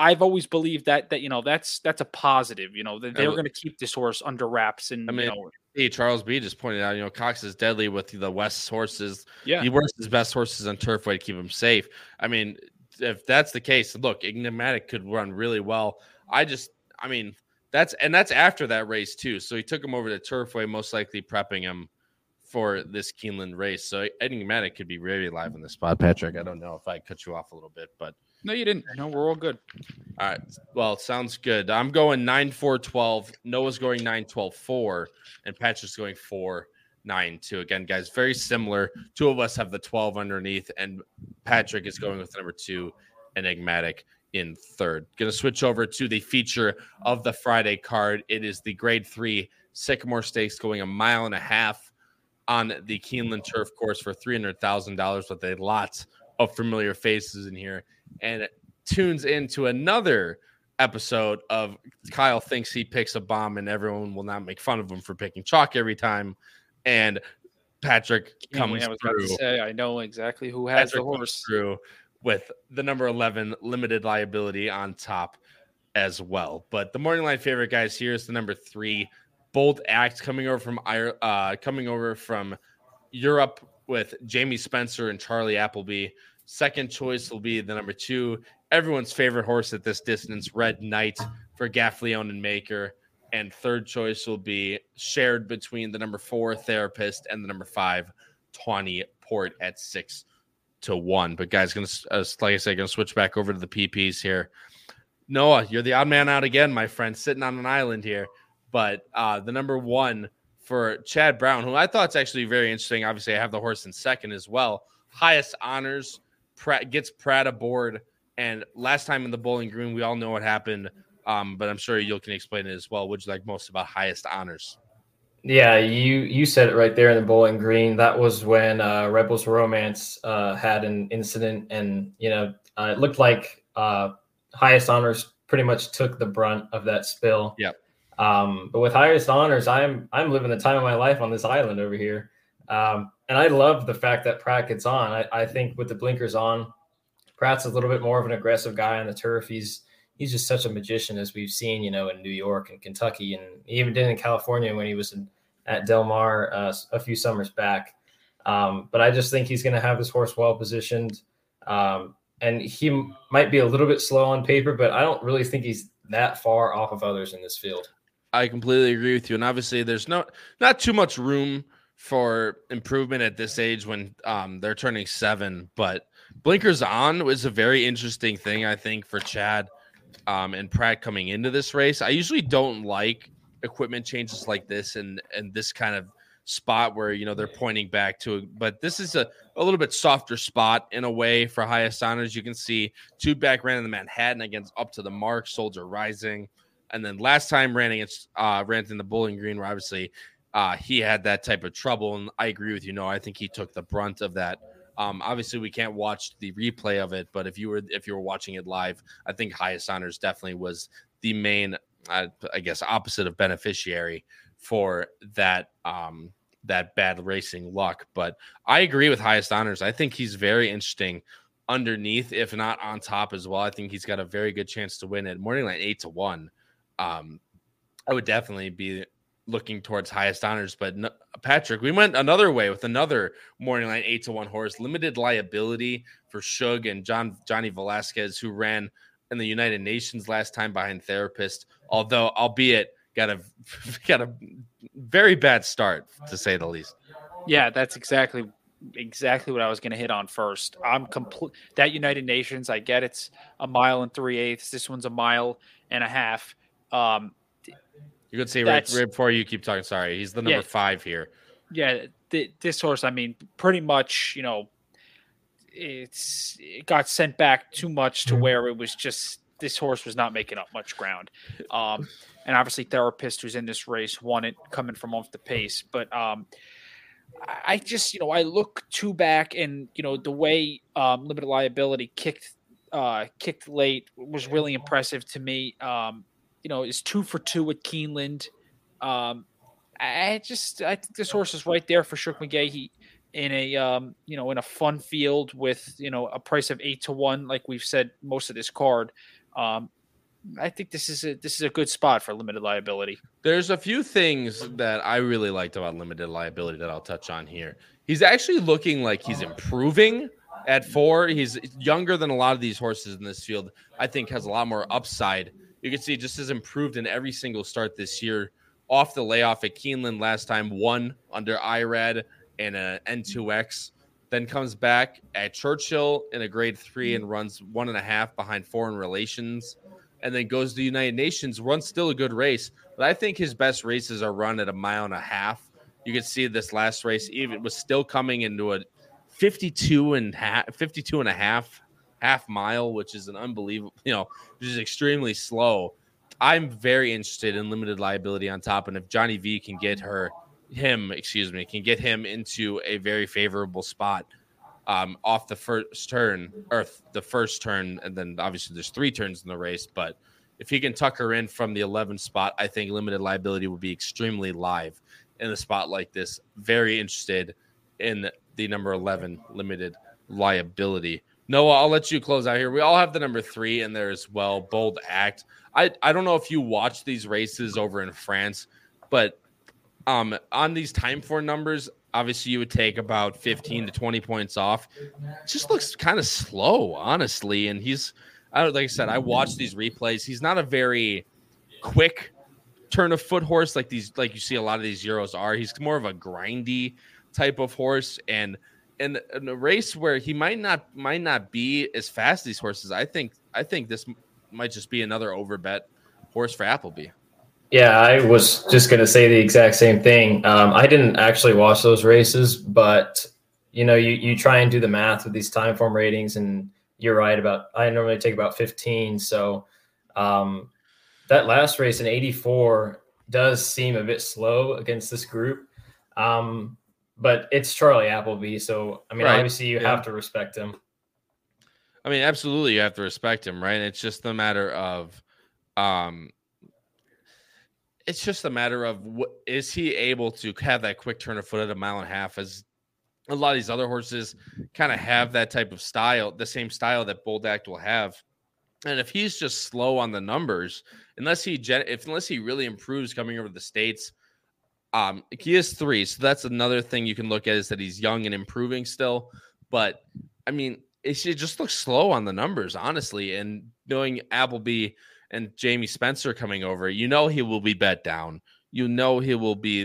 I've always believed that, that, you know, that's, that's a positive, you know, that they were going to keep this horse under wraps. And, I mean, you know, hey, Charles B just pointed out, you know, Cox is deadly with the West horses. Yeah. He works his best horses on Turfway to keep him safe. I mean, if that's the case, look, Enigmatic could run really well. I just, I mean, that's, and that's after that race too. So he took him over to Turfway, most likely prepping him for this Keeneland race. So Enigmatic could be really live in the spot. Patrick, I don't know if I cut you off a little bit, but. No, you didn't. No, we're all good. All right. Well, sounds good. I'm going nine four twelve. Noah's going nine twelve four, and Patrick's going four nine two. Again, guys, very similar. Two of us have the twelve underneath, and Patrick is going with number two, Enigmatic, in third. Going to switch over to the feature of the Friday card. It is the grade three Sycamore Stakes, going a mile and a half on the Keeneland turf course for three hundred thousand dollars with a lot of familiar faces in here. And it tunes into another episode of Kyle thinks he picks a bomb and everyone will not make fun of him for picking chalk every time. And Patrick comes I through. To say, I know exactly who has Patrick the horse through with the number eleven limited liability on top as well. But the morning line favorite, guys, here is the number three Bold Act coming over from uh, coming over from Europe with Jamie Spencer and Charlie Appleby. Second choice will be the number two, everyone's favorite horse at this distance, Red Knight for Gaffalione and Maker. And third choice will be shared between the number four, Therapist, and the number five, Tawny Port at six to one. But guys, gonna uh, like I said, gonna switch back over to the P Ps here. Noah, you're the odd man out again, my friend, sitting on an island here. But uh, the number one for Chad Brown, who I thought's actually very interesting. Obviously, I have the horse in second as well. Highest honors. Pratt gets Pratt aboard, and last time in the Bowling Green, we all know what happened, um, but I'm sure you can explain it as well. What do you like most about Highest Honors? Yeah, you you said it right there in the Bowling Green. That was when uh, Rebels Romance uh, had an incident, and you know uh, it looked like uh, Highest Honors pretty much took the brunt of that spill. Yep. Um, but with Highest Honors, I'm I'm living the time of my life on this island over here. Um, and I love the fact that Pratt gets on. I, I think with the blinkers on, Pratt's a little bit more of an aggressive guy on the turf. He's he's just such a magician, as we've seen, you know, in New York and Kentucky, and he even did in California when he was in, at Del Mar uh, a few summers back. Um, but I just think he's going to have his horse well positioned, um, and he m- might be a little bit slow on paper, but I don't really think he's that far off of others in this field. I completely agree with you, and obviously there's no not too much room for improvement at this age when um, they're turning seven, but blinkers on was a very interesting thing, I think, for Chad um, and Pratt coming into this race. I usually don't like equipment changes like this and, and this kind of spot where, you know, they're pointing back to it, but this is a, a little bit softer spot in a way for Highest Honors. You can see two back ran in the Manhattan against Up to the Mark, Soldier Rising. And then last time ran against uh, ran in the Bowling Green, where obviously Uh, he had that type of trouble, and I agree with you, Noah. I think he took the brunt of that. Um, obviously, we can't watch the replay of it, but if you were if you were watching it live, I think Highest Honors definitely was the main I, I guess, opposite of beneficiary for that um, that bad racing luck. But I agree with Highest Honors. I think he's very interesting underneath, if not on top as well. I think he's got a very good chance to win at morning line eight to one. Um, I would definitely be looking towards Highest Honors. But no, Patrick, we went another way with another morning line eight to one horse, Limited Liability for Shug and John Johnny Velasquez, who ran in the United Nations last time behind Therapist, although albeit got a got a very bad start, to say the least. Yeah, that's exactly exactly what I was going to hit on first. I'm complete. That United Nations, I get it's a mile and three eighths. This one's a mile and a half. Um, you could say right, right before you keep talking. Sorry, he's the number yeah, five here. Yeah, th- this horse. I mean, pretty much, you know, it's it got sent back too much to where it was just this horse was not making up much ground. Um, and obviously, Therapist, who's in this race, won it coming from off the pace. But um, I just, you know, I look two back, and you know the way um, Limited Liability kicked uh, kicked late was really impressive to me. Um, you know, it's two for two with Keeneland. Um, I just, I think this horse is right there for Shook McGay. He in a um, you know in a fun field with you know a price of eight to one, like we've said most of this card. Um, I think this is a this is a good spot for Limited Liability. There's a few things that I really liked about Limited Liability that I'll touch on here. He's actually looking like he's improving at four. He's younger than a lot of these horses in this field. I think has a lot more upside. You can see just as improved in every single start this year. Off the layoff at Keeneland last time, one under I R A D and an N two X. Then comes back at Churchill in a grade three and runs one and a half behind Foreign Relations. And then goes to the United Nations, runs still a good race. But I think his best races are run at a mile and a half. You can see this last race, even was still coming into a fifty-two and half, fifty-two and a half, half mile, which is an unbelievable, you know, which is extremely slow. I'm very interested in Limited Liability on top. And if Johnny V can get her, him, excuse me, can get him into a very favorable spot um, off the first turn, or the first turn, and then obviously there's three turns in the race, but if he can tuck her in from the eleventh spot, I think Limited Liability will be extremely live in a spot like this. Very interested in the number eleven, Limited Liability. Noah, I'll let you close out here. We all have the number three in there as well, Bold Act. I, I don't know if you watch these races over in France, but um, on these time for numbers, obviously you would take about fifteen to twenty points off. It just looks kind of slow, honestly. And he's, I don't, like I said, I watch these replays. He's not a very quick turn of foot horse like these, like you see a lot of these Euros are. He's more of a grindy type of horse, and in a race where he might not might not be as fast as these horses, I think I think this might just be another overbet horse for Appleby. Yeah, I was just going to say the exact same thing. Um, I didn't actually watch those races, but you know, you you try and do the math with these time form ratings, and you're right about I normally take about fifteen. So um, that last race in eighty-four does seem a bit slow against this group. Um, But it's Charlie Appleby, so, I mean, right. obviously you yeah. have to respect him. I mean, absolutely you have to respect him, right? It's just a matter of um, – it's just a matter of what, is he able to have that quick turn of foot at a mile and a half, as a lot of these other horses kind of have that type of style, the same style that Bold Act will have. And if he's just slow on the numbers, unless he if unless he really improves coming over the States – Um, he is three, so that's another thing you can look at, is that he's young and improving still. But I mean, it, it just looks slow on the numbers, honestly. And knowing Appleby and Jamie Spencer coming over, you know he will be bet down. You know he will be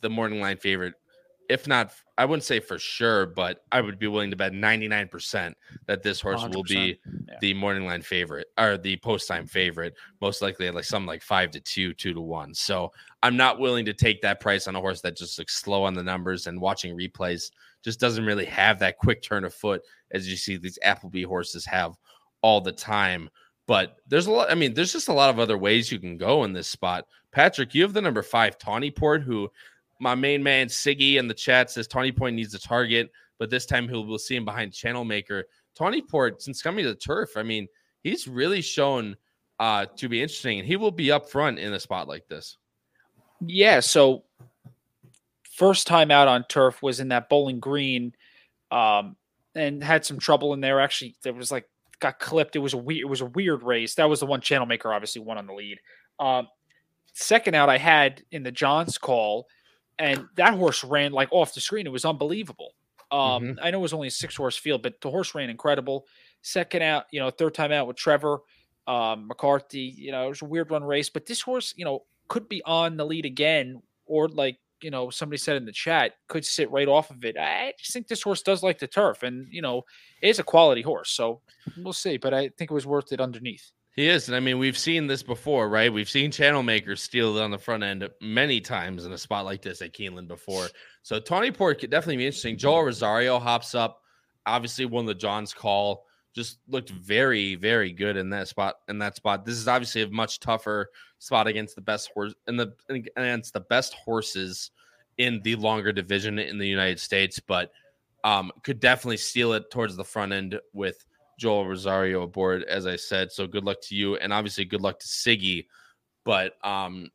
the morning line favorite, if not, I wouldn't say for sure, but I would be willing to bet ninety-nine percent that this horse one hundred percent will be yeah. the morning line favorite, or the post time favorite, most likely at like some like five to two, two to one. So I'm not willing to take that price on a horse that just looks slow on the numbers, and watching replays just doesn't really have that quick turn of foot as you see these Appleby horses have all the time. But there's a lot, I mean, there's just a lot of other ways you can go in this spot. Patrick, you have the number five, Tawnyport, who my main man, Siggy, in the chat says Tawny Point needs a target, but this time he'll, we'll see him behind Channel Maker. Tawnyport, since coming to the turf, I mean, he's really shown uh, to be interesting. He will be up front in a spot like this. Yeah, so first time out on turf was in that Bowling Green, um, and had some trouble in there. Actually, it was like got clipped. It was a weird, it was a weird race. That was the one Channel Maker obviously won on the lead. Um, second out I had in the Johns Call, and that horse ran like off the screen. It was unbelievable. Um, mm-hmm. I know it was only a six horse field, but the horse ran incredible. Second out, you know, third time out with Trevor um, McCarthy, you know, it was a weird run race, but this horse, you know, could be on the lead again, or like, you know, somebody said in the chat, could sit right off of it. I just think this horse does like the turf, and, you know, it's a quality horse. So we'll see, but I think it was worth it underneath. He is. And I mean, we've seen this before, right? We've seen Channel Makers steal on the front end many times in a spot like this at Keeneland before. So Tawny Port could definitely be interesting. Joel Rosario hops up, obviously won the John's Call, just looked very, very good in that spot. In that spot, this is obviously a much tougher spot against the best horse and the against the best horses in the longer division in the United States, but um, could definitely steal it towards the front end with Joel Rosario aboard, as I said. So good luck to you, and obviously good luck to Siggy. But um,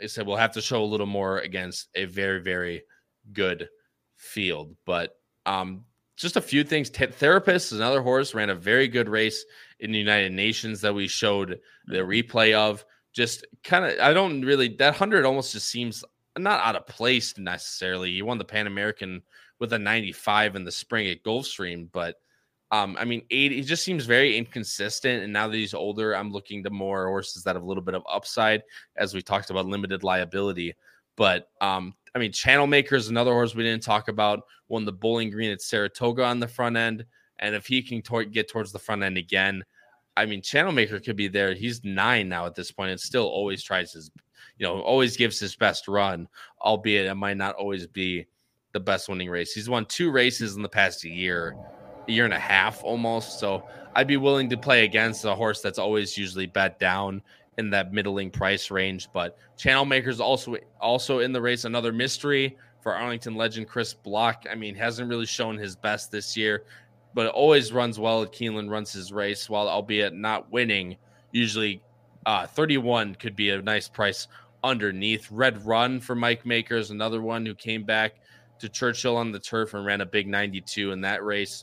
I said we'll have to show a little more against a very, very good field. But um, just a few things. T- Therapist is another horse, ran a very good race in the United Nations that we showed the replay of. Just kind of, I don't really, that one hundred almost just seems not out of place necessarily. You won the Pan American with a ninety-five in the spring at Gulfstream, but Um, I mean, eight, it just seems very inconsistent. And now that he's older, I'm looking to more horses that have a little bit of upside, as we talked about limited liability. But, um, I mean, Channel Maker is another horse we didn't talk about. Won the Bowling Green at Saratoga on the front end. And if he can tor- get towards the front end again, I mean, Channel Maker could be there. He's nine now at this point, and still always tries his, you know, always gives his best run, albeit it might not always be the best winning race. He's won two races in the past year. A year and a half almost. So I'd be willing to play against a horse that's always usually bet down in that middling price range. But Channel Maker's also also in the race. Another mystery for Arlington legend Chris Block. I mean, hasn't really shown his best this year, but always runs well at Keeneland, runs his race, while albeit not winning. Usually uh, thirty-one could be a nice price underneath. Red Run for Mike Maker is another one who came back to Churchill on the turf and ran a big ninety-two in that race.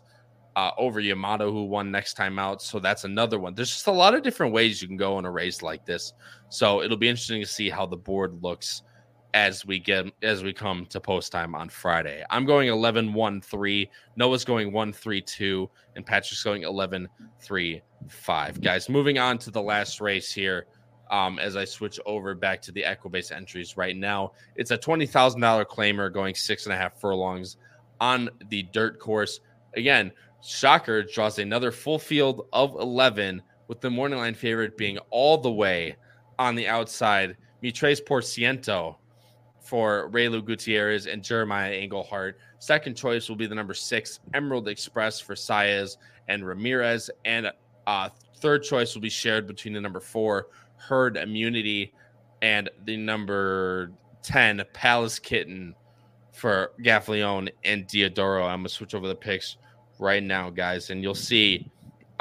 Uh, over Yamato, who won next time out. So that's another one. There's just a lot of different ways you can go in a race like this. So it'll be interesting to see how the board looks as we get as we come to post time on Friday. I'm going eleven one three. Noah's going one three two, and Patrick's going eleven three five. Guys, moving on to the last race here. Um, as I switch over back to the Equibase entries right now, it's a twenty thousand dollars claimer going six and a half furlongs on the dirt course. Again, Shocker draws another full field of eleven, with the morning line favorite being all the way on the outside. Mitres Por Ciento for Raylu Gutierrez and Jeremiah Englehart. Second choice will be the number six, Emerald Express for Saez and Ramirez. And uh, third choice will be shared between the number four, Herd Immunity, and the number ten, Palace Kitten for Gaffalione and Diodoro. I'm going to switch over the picks right now, guys, and you'll see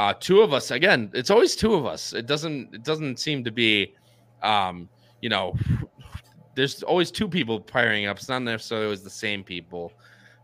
uh two of us again. It's always two of us. It doesn't it doesn't seem to be um you know, there's always two people pairing up. It's not necessarily always the same people,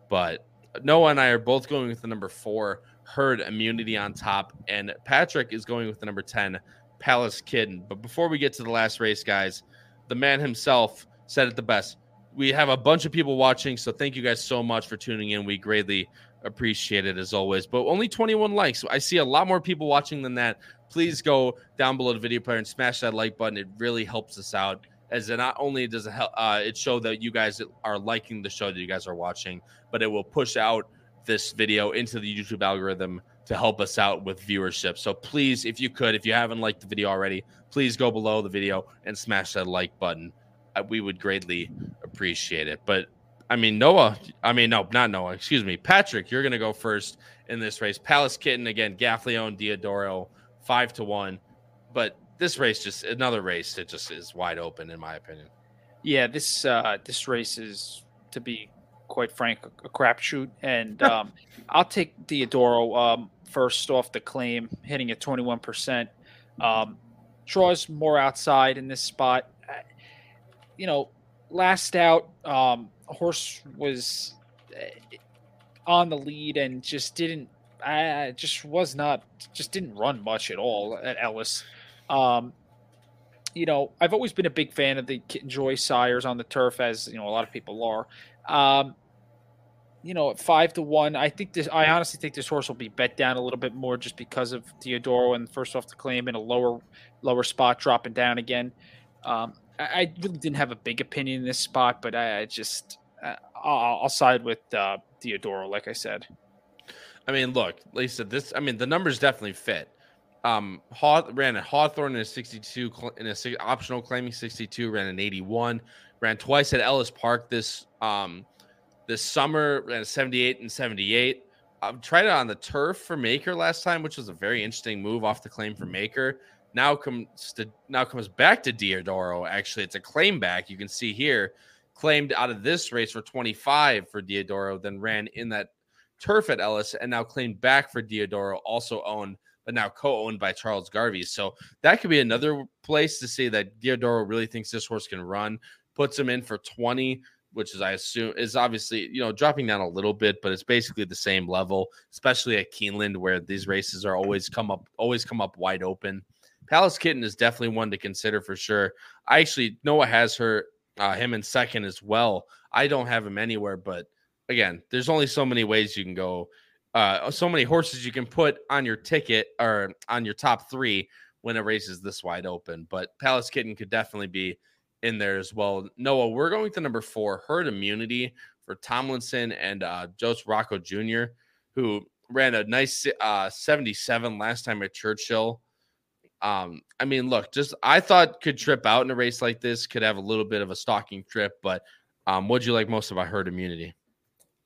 but Noah and I are both going with the number four, Herd Immunity, on top, and Patrick is going with the number ten, Palace Kitten. But before we get to the last race, guys, the man himself said it the best. We have a bunch of people watching, so thank you guys so much for tuning in. We greatly appreciate it, as always, but only twenty-one likes. I see a lot more people watching than that. Please go down below the video player and smash that like button. It really helps us out, as it not only does it help, uh, it show that you guys are liking the show that you guys are watching, but it will push out this video into the YouTube algorithm to help us out with viewership. So please, if you could, if you haven't liked the video already, please go below the video and smash that like button. We would greatly appreciate it. But I mean, Noah, I mean, no, not Noah, excuse me. Patrick, you're going to go first in this race. Palace Kitten, again, Gaffalione, Diodoro, five to one. But this race, just another race that just is wide open, in my opinion. Yeah, this uh, this race is, to be quite frank, a, a crapshoot. And um, I'll take Diodoro um, first off the claim, hitting at twenty-one percent. Um, draws more outside in this spot. You know, last out, um, a horse was on the lead and just didn't, uh, just was not, just didn't run much at all at Ellis. Um, you know, I've always been a big fan of the Joy sires on the turf, as, you know, a lot of people are. Um, you know, at five to one, I think this, I honestly think this horse will be bet down a little bit more just because of Deodoro and first off the claim in a lower, lower spot dropping down again. Um, I really didn't have a big opinion in this spot, but I, I just uh, I'll, I'll side with uh, Deodoro, like I said. I mean, look, Lisa, this, I mean, the numbers definitely fit. Um, Haw- ran at Hawthorne in a sixty-two, in a six, optional claiming sixty-two, ran an eighty-one, ran twice at Ellis Park this um, this summer, ran a seventy-eight and seventy-eight. I've tried it on the turf for Maker last time, which was a very interesting move off the claim for Maker. Now comes to, now comes back to Deodoro. Actually, it's a claim back. You can see here, claimed out of this race for twenty-five for Deodoro, then ran in that turf at Ellis, and now claimed back for Deodoro, also owned, but now co-owned by Charles Garvey. So that could be another place to see that Deodoro really thinks this horse can run. Puts him in for twenty, which is, I assume, is obviously, you know, dropping down a little bit, but it's basically the same level, especially at Keeneland, where these races are always come up, always come up wide open. Palace Kitten is definitely one to consider for sure. I actually, Noah has her, uh, him in second as well. I don't have him anywhere, but again, there's only so many ways you can go. Uh, so many horses you can put on your ticket or on your top three when a race is this wide open, but Palace Kitten could definitely be in there as well. Noah, we're going to number four, Herd Immunity for Tomlinson and uh, Joseph Rocco Junior, who ran a nice uh, seventy-seven last time at Churchill. Um, I mean, look, just I thought could trip out in a race like this, could have a little bit of a stalking trip, but um, what'd you like most about Herd Immunity?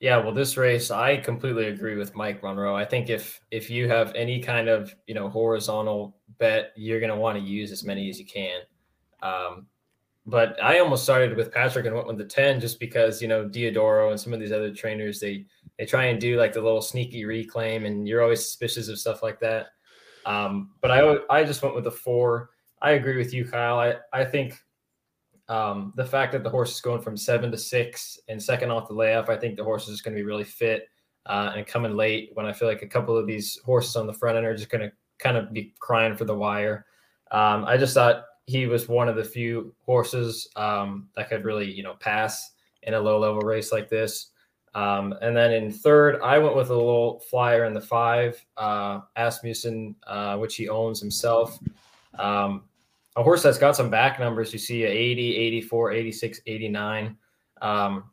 Yeah, well, this race, I completely agree with Mike Monroe. I think if if you have any kind of, you know, horizontal bet, you're going to want to use as many as you can. Um, but I almost started with Patrick and went with the ten just because, you know, Deodoro and some of these other trainers, they, they try and do like the little sneaky reclaim, and you're always suspicious of stuff like that. Um, but I, I just went with the four. I agree with you, Kyle. I, I think um, the fact that the horse is going from seven to six and second off the layoff, I think the horse is going to be really fit uh, and coming late when I feel like a couple of these horses on the front end are just going to kind of be crying for the wire. Um, I just thought he was one of the few horses um, that could really, you know, pass in a low level race like this. Um, and then in third, I went with a little flyer in the five, uh, Asmussen, uh, which he owns himself. Um, a horse that's got some back numbers. You see a eighty, eighty-four, eighty-six, eighty-nine. Um,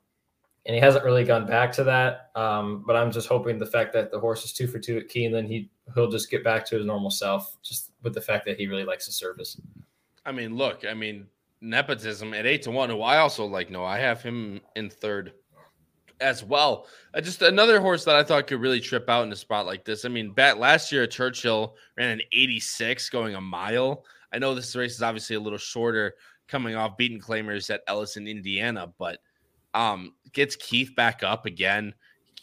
and he hasn't really gone back to that. Um, but I'm just hoping the fact that the horse is two for two at Keeneland, he, he'll just get back to his normal self just with the fact that he really likes the surface. I mean, look, I mean, nepotism at eight to one, who I also like, no, I have him in third as well. Uh, just another horse that I thought could really trip out in a spot like this. I mean, bat last year at Churchill ran an eighty-six going a mile. I know this race is obviously a little shorter coming off beaten claimers at Ellis in Indiana, but um, gets Keith back up again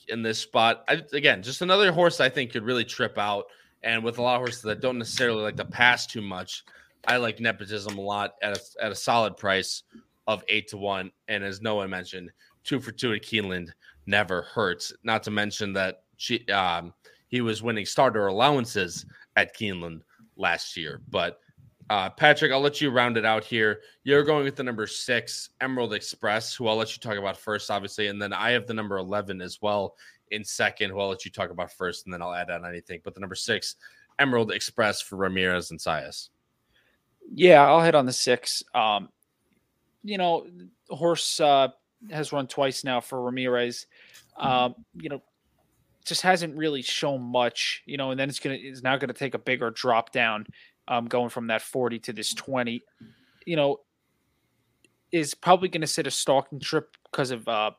in this spot. I, again, just another horse I think could really trip out. And with a lot of horses that don't necessarily like to pass too much, I like nepotism a lot at a, at a solid price of eight to one. And as Noah mentioned, two for two at Keeneland never hurts. Not to mention that she, um, he was winning starter allowances at Keeneland last year. But, uh, Patrick, I'll let you round it out here. You're going with the number six, Emerald Express, who I'll let you talk about first, obviously. And then I have the number eleven as well in second, who I'll let you talk about first, and then I'll add on anything. But the number six, Emerald Express for Ramirez and Saez. Yeah, I'll hit on the six. Um, you know, horse, uh, has run twice now for Ramirez. Um, you know, just hasn't really shown much, you know, and then it's going to, it's now going to take a bigger drop down, um, going from that forty to this twenty, you know, is probably going to sit a stalking trip because of, uh,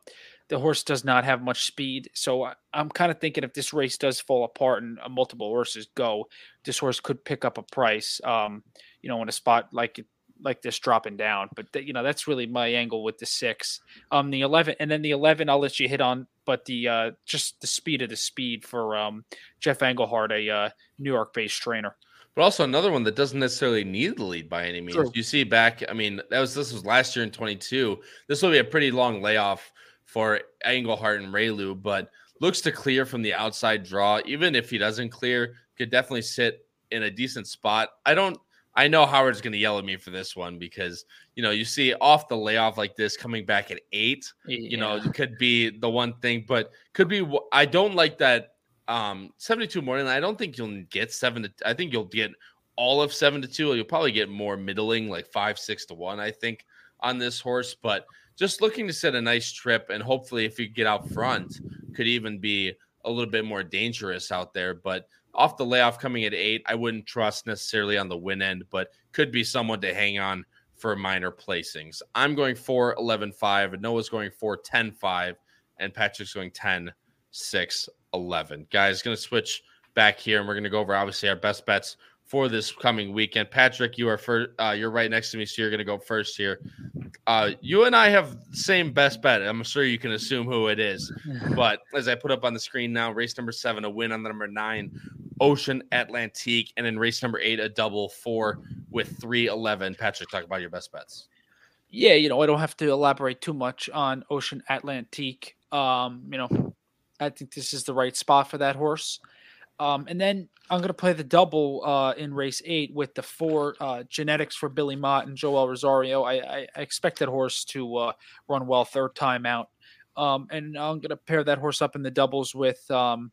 the horse does not have much speed. So I, I'm kind of thinking if this race does fall apart and uh, multiple horses go, this horse could pick up a price, um, you know, in a spot like it, like this dropping down, but th- you know, that's really my angle with the six, um, the eleven, and then the eleven, I'll let you hit on, but the, uh, just the speed of the speed for, um, Jeff Englehart, a, uh, New York based trainer. but also another one that doesn't necessarily need the lead by any means. Sure. You see back, I mean, that was this was last year in twenty-two. This will be a pretty long layoff for Englehart and Relu, but looks to clear from the outside draw. Even if he doesn't clear, could definitely sit in a decent spot. I don't, I know Howard's going to yell at me for this one because, you know, you see off the layoff like this coming back at eight, yeah. you know, it could be the one thing, but could be, I don't like that. Um, seventy-two morning, I don't think you'll get seven to, I think you'll get all of seven to two. You'll probably get more middling, like five, six to one, I think, on this horse, but just looking to set a nice trip. And hopefully if you get out front, could even be a little bit more dangerous out there, but off the layoff coming at eight, I wouldn't trust necessarily on the win end, but could be someone to hang on for minor placings. I'm going four, eleven, five. Noah's going four, ten, five, and Patrick's going ten, six, eleven. Guys, going to switch back here, and we're going to go over, obviously, our best bets for this coming weekend. Patrick, you are first, uh, you're right next to me, so you're going to go first here. Uh, you and I have the same best bet. I'm sure you can assume who it is. But as I put up on the screen now, race number seven, a win on the number nine, Ocean Atlantique, and in race number eight, a double four with three eleven. Patrick, talk about your best bets. Yeah, you know, I don't have to elaborate too much on Ocean Atlantique. Um, you know, I think this is the right spot for that horse. Um, and then I'm going to play the double uh, in race eight with the four uh, genetics for Billy Mott and Joel Rosario. I, I, I expect that horse to uh, run well third time out. Um, and I'm going to pair that horse up in the doubles with um,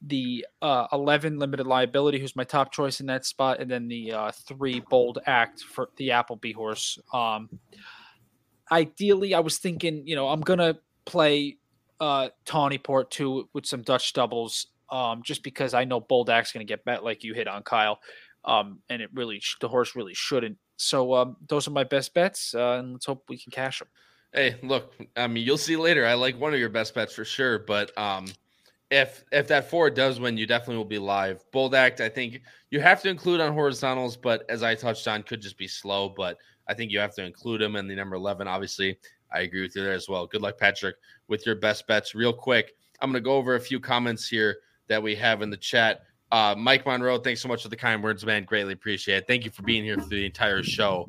the uh, eleven limited liability, who's my top choice in that spot, and then the uh, three bold act for the Appleby horse. Um, ideally, I was thinking, you know, I'm going to play uh, Tawnyport too with some Dutch doubles. Um, just because I know Bold Act's going to get bet like you hit on Kyle, um, and it really the horse really shouldn't. So um, those are my best bets, uh, and let's hope we can cash them. Hey, look, I mean, you'll see later. I like one of your best bets for sure, but um, if if that four does win, you definitely will be live. Bold Act, I think you have to include on horizontals, but as I touched on, could just be slow. But I think you have to include him in the number eleven. Obviously, I agree with you there as well. Good luck, Patrick, with your best bets. Real quick, I'm going to go over a few comments here that we have in the chat. Uh, Mike Monroe, thanks so much for the kind words, man. Greatly appreciate it. Thank you for being here for the entire show.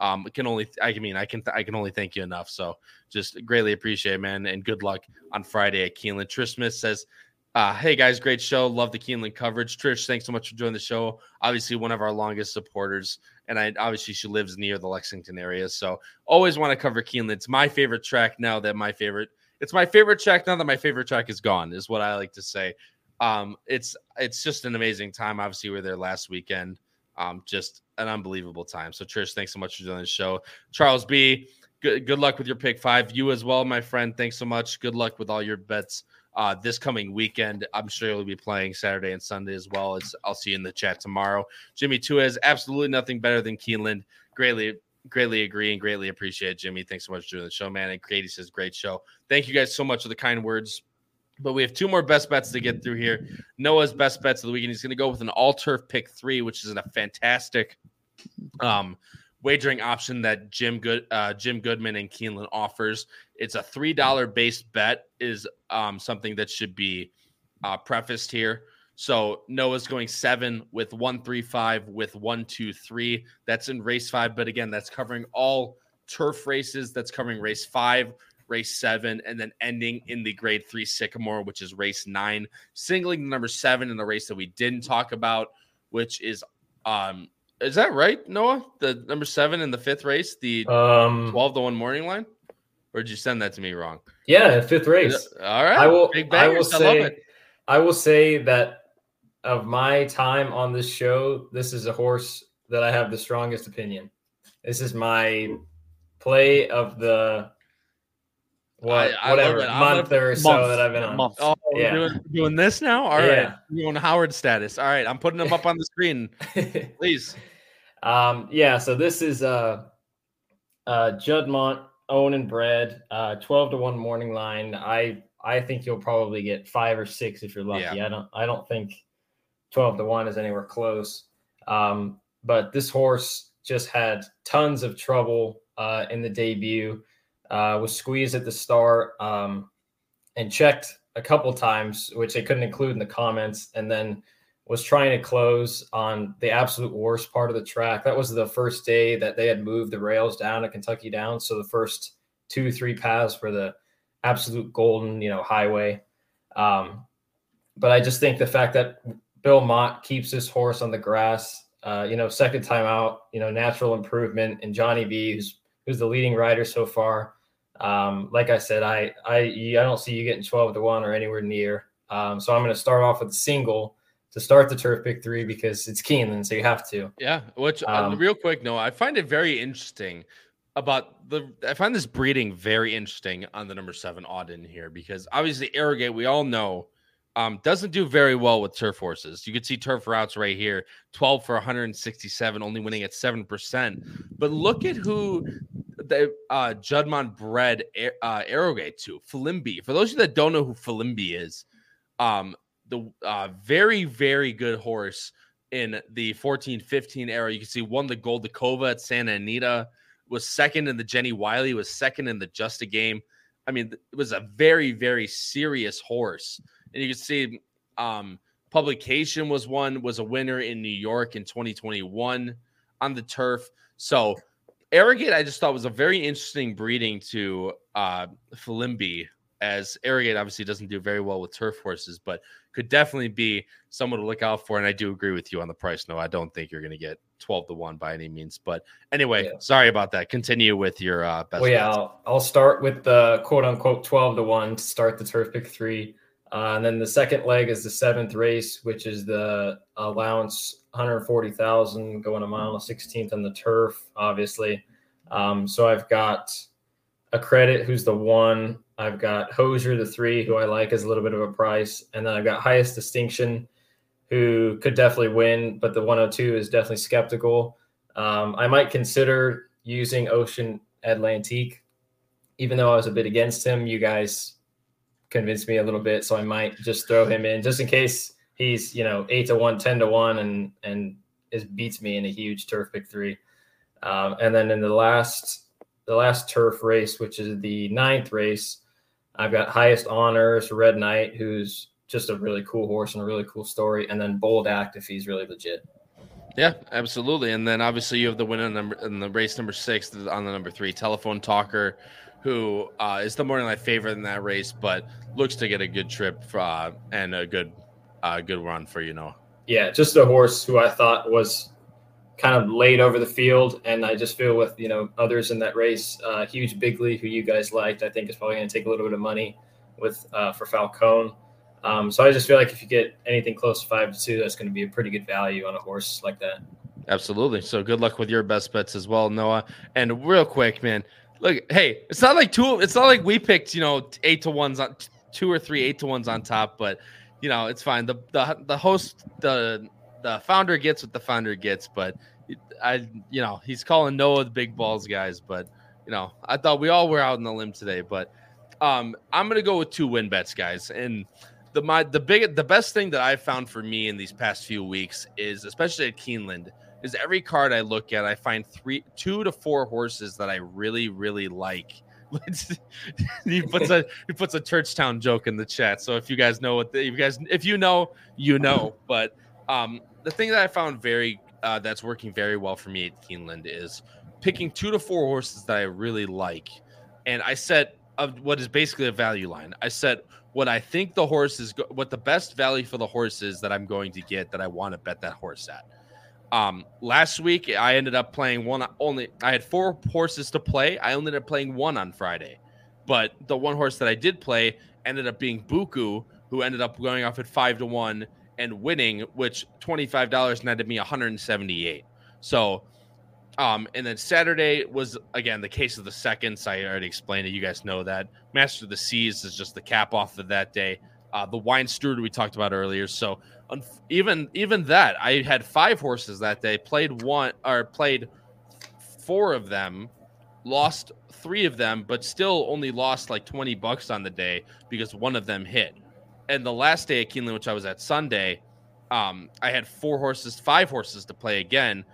Um, it can only, I mean, I can, th- I can only thank you enough. So just greatly appreciate it, man. And good luck on Friday at Keeneland. Trish Smith says, uh, hey guys, great show. Love the Keeneland coverage. Trish, thanks so much for joining the show. Obviously one of our longest supporters. And I obviously she lives near the Lexington area. So always want to cover Keeneland. It's my favorite track now that my favorite, it's my favorite track now that my favorite track is gone, is what I like to say. Um, it's, it's just an amazing time. Obviously we were there last weekend. Um, just an unbelievable time. So Trish, thanks so much for joining the show. Charles B, good, good luck with your pick five. You as well, my friend. Thanks so much. Good luck with all your bets, uh, this coming weekend. I'm sure you'll be playing Saturday and Sunday as well. It's, I'll see you in the chat tomorrow. Jimmy Tuez, absolutely nothing better than Keeneland. Greatly, greatly agree and greatly appreciate it, Jimmy. Thanks so much for doing the show, man. And Katie says, great show. Thank you guys so much for the kind words. But we have two more best bets to get through here. Noah's best bets of the weekend. He's going to go with an all-turf pick three, which is a fantastic um, wagering option that Jim Good uh, Jim Goodman and Keeneland offers. It's a three dollars base bet is um, something that should be uh, prefaced here. So Noah's going seven with one, three, five with one, two, three. That's in race five. But again, that's covering all turf races. That's covering race five, race seven, and then ending in the grade three Sycamore, which is race nine, singling number seven in the race that we didn't talk about, which is, um, is that right, Noah? The number seven in the fifth race, the um, twelve to one morning line, or did you send that to me wrong? Yeah. Fifth race. All right. I will, Big bangers, I will say, I love it. I will say that of my time on this show, this is a horse that I have the strongest opinion. This is my play of the, What, I, I whatever month or month, so that I've been on. Month. Oh, yeah. we're doing, doing this now? All yeah. right. You're on Howard status. All right. I'm putting them up on the screen. Please. Um, yeah. So this is uh, uh, Judmont, owned and bred, uh, twelve to one morning line. I, I think you'll probably get five or six if you're lucky. Yeah. I don't, I don't think twelve to one is anywhere close. Um, but this horse just had tons of trouble uh, in the debut. Uh, was squeezed at the start um, and checked a couple times, which they couldn't include in the comments. And then was trying to close on the absolute worst part of the track. That was the first day that they had moved the rails down at Kentucky Downs. So the first two, three paths were the absolute golden, you know, highway. Um, but I just think the fact that Bill Mott keeps his horse on the grass, uh, you know, second time out, you know, natural improvement, and Johnny B, who's, who's the leading rider so far. Um, like I said, I, I, I don't see you getting twelve to one or anywhere near. Um, so I'm going to start off with a single to start the Turf Pick three because it's Keeneland, so you have to. Yeah, which um, uh, real quick, Noah, I find it very interesting about the – I find this breeding very interesting on the number seven Auden here because obviously Arrogate, we all know, um, doesn't do very well with turf horses. You could see turf routes right here, twelve for one sixty-seven, only winning at seven percent. But look at who the, uh, Judmon bred uh, Arrogate to, Falimbi. For those of you that don't know who Falimbi is, um – the uh, very, very good horse in the fourteen fifteen era. You can see won the Gold Dakova at Santa Anita, was second in the Jenny Wiley, was second in the Just a Game. I mean, it was a very, very serious horse. And you can see um, Publication was one, was a winner in New York in twenty twenty-one on the turf. So Arrogate, I just thought, was a very interesting breeding to uh, Falimbi, as Arrogate obviously doesn't do very well with turf horses, but could definitely be someone to look out for. And I do agree with you on the price. No, I don't think you're going to get twelve to one by any means. But anyway, yeah. Sorry about that. Continue with your uh, best. Well, yeah, I'll, I'll start with the quote unquote twelve to one to start the Turf Pick three. Uh, and then the second leg is the seventh race, which is the allowance one hundred forty thousand going a mile sixteenth on the turf, obviously. Um, so I've got A Credit, who's the one. I've got Hozier, the three, who I like as a little bit of a price. And then I've got Highest Distinction, who could definitely win, but the one oh two is definitely skeptical. Um, I might consider using Ocean Atlantique. Even though I was a bit against him, you guys convinced me a little bit, so I might just throw him in just in case he's, you know, eight to one, ten to one, and, and it beats me in a huge Turf Pick three. Um, and then in the last the last turf race, which is the ninth race, I've got Highest Honors, Red Knight, who's just a really cool horse and a really cool story, and then Bold Act if he's really legit. Yeah, absolutely. And then obviously you have the winner number in the race number six on the number three, Telephone Talker, who uh, is the morning light favorite in that race, but looks to get a good trip uh, and a good uh, good run for, you know. Yeah, just a horse who I thought was kind of laid over the field, and I just feel with, you know, others in that race, uh, Huge Bigly, who you guys liked, I think is probably going to take a little bit of money with uh, for Falcone. Um, so I just feel like if you get anything close to five to two, that's going to be a pretty good value on a horse like that. Absolutely. So good luck with your best bets as well, Noah. And real quick, man, look, hey, it's not like two. It's not like we picked, you know, eight to ones on two or three eight to ones on top, but you know, it's fine. The the the host the. The founder gets what the founder gets, but I, you know, he's calling Noah the big balls, guys. But, you know, I thought we all were out on the limb today, but um, I'm going to go with two win bets, guys. And the, my, the big, the best thing that I've found for me in these past few weeks is, especially at Keeneland, is every card I look at, I find three, two to four horses that I really, really like. he puts a he puts a Churchtown joke in the chat. So if you guys know what the, you guys, if you know, you know, but um, the thing that I found very uh, that's working very well for me at Keeneland is picking two to four horses that I really like. And I set a, what is basically a value line. I set what I think the horse is, what the best value for the horse is that I'm going to get, that I want to bet that horse at. Um, last week, I ended up playing one only. I had four horses to play. I only ended up playing one on Friday. But the one horse that I did play ended up being Buku, who ended up going off at five to one and winning, which twenty-five dollars netted me one hundred seventy-eight dollars. So, um, and then Saturday was, again, the case of the seconds. I already explained it. You guys know that. Master of the Seas is just the cap off of that day. Uh, the Wine Steward we talked about earlier. So un- even even that, I had five horses that day, played one or played four of them, lost three of them, but still only lost like twenty bucks on the day because one of them hit. And the last day at Keeneland, which I was at Sunday, um, I had four horses, five horses to play again.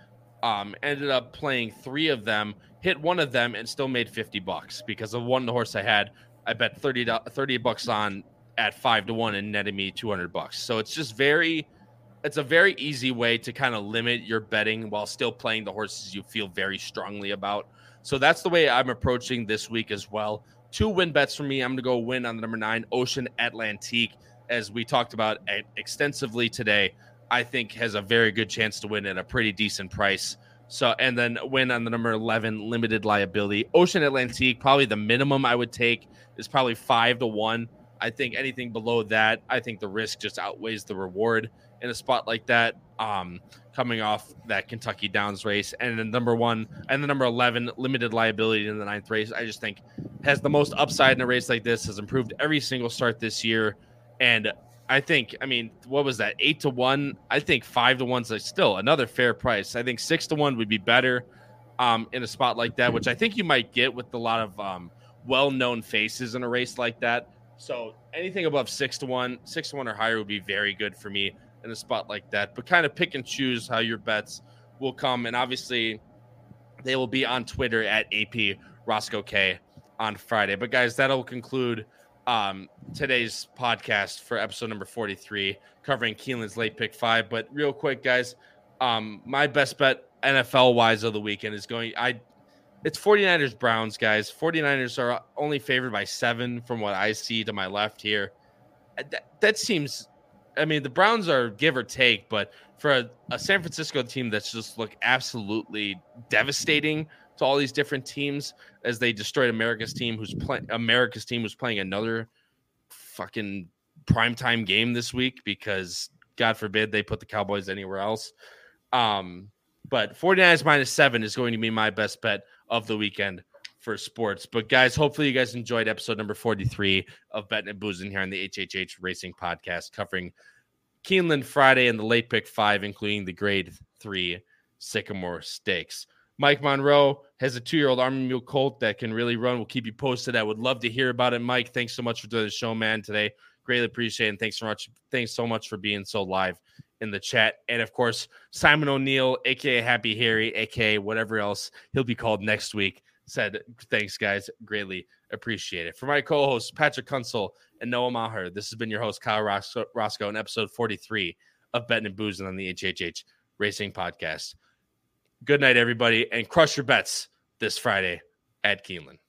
Um, ended up playing three of them, hit one of them, and still made fifty bucks because of one horse I had. I bet thirty bucks on at five to one and netted me two hundred bucks. So it's just very it's a very easy way to kind of limit your betting while still playing the horses you feel very strongly about. So that's the way I'm approaching this week as well. Two win bets for me. I'm going to go win on the number nine, Ocean Atlantique, as we talked about extensively today. I think has a very good chance to win at a pretty decent price. So, and then win on the number eleven, Limited Liability. Ocean Atlantique, probably the minimum I would take is probably five to one. I think anything below that, I think the risk just outweighs the reward in a spot like that, um, coming off that Kentucky Downs race. And then number one and the number eleven, Limited Liability in the ninth race, I just think has the most upside in a race like this, has improved every single start this year. And I think, I mean, what was that? Eight to one. I think five to one's like still another fair price. I think six to one would be better um, in a spot like that, which I think you might get with a lot of um, well-known faces in a race like that. So anything above six to one, six to one or higher would be very good for me in a spot like that. But kind of pick and choose how your bets will come. And obviously they will be on Twitter at A P Roscoe K on Friday. But guys, that'll conclude Um, today's podcast for episode number forty-three, covering Keeneland's late pick five. But real quick, guys, um, my best bet N F L wise of the weekend is going, I it's forty-niners Browns, guys. forty-niners are only favored by seven from what I see to my left here. That, that seems, I mean, the Browns are give or take, but for a, a San Francisco team that's just looked absolutely devastating to all these different teams as they destroyed America's team, who's playing America's team was playing another fucking primetime game this week because God forbid they put the Cowboys anywhere else. Um, but forty-niners minus seven is going to be my best bet of the weekend for sports. But guys, hopefully you guys enjoyed episode number forty-three of Bettin' N Boozin' here on the H H H Racing Podcast, covering Keeneland Friday and the late pick five, including the grade three Sycamore Stakes. Mike Monroe has a two-year-old Army Mule colt that can really run. We'll keep you posted. I would love to hear about it, Mike. Thanks so much for doing the show, man, today. Greatly appreciate it. And thanks so much. Thanks so much for being so live in the chat. And of course, Simon O'Neill, aka Happy Harry, aka whatever else he'll be called next week, said thanks, guys. Greatly appreciate it. For my co-hosts Patrick Kunsel and Noah Maher, this has been your host Kyle Roscoe, Roscoe in episode forty-three of Bettin' N Boozin' on the H H H Racing Podcast. Good night, everybody, and crush your bets this Friday at Keeneland.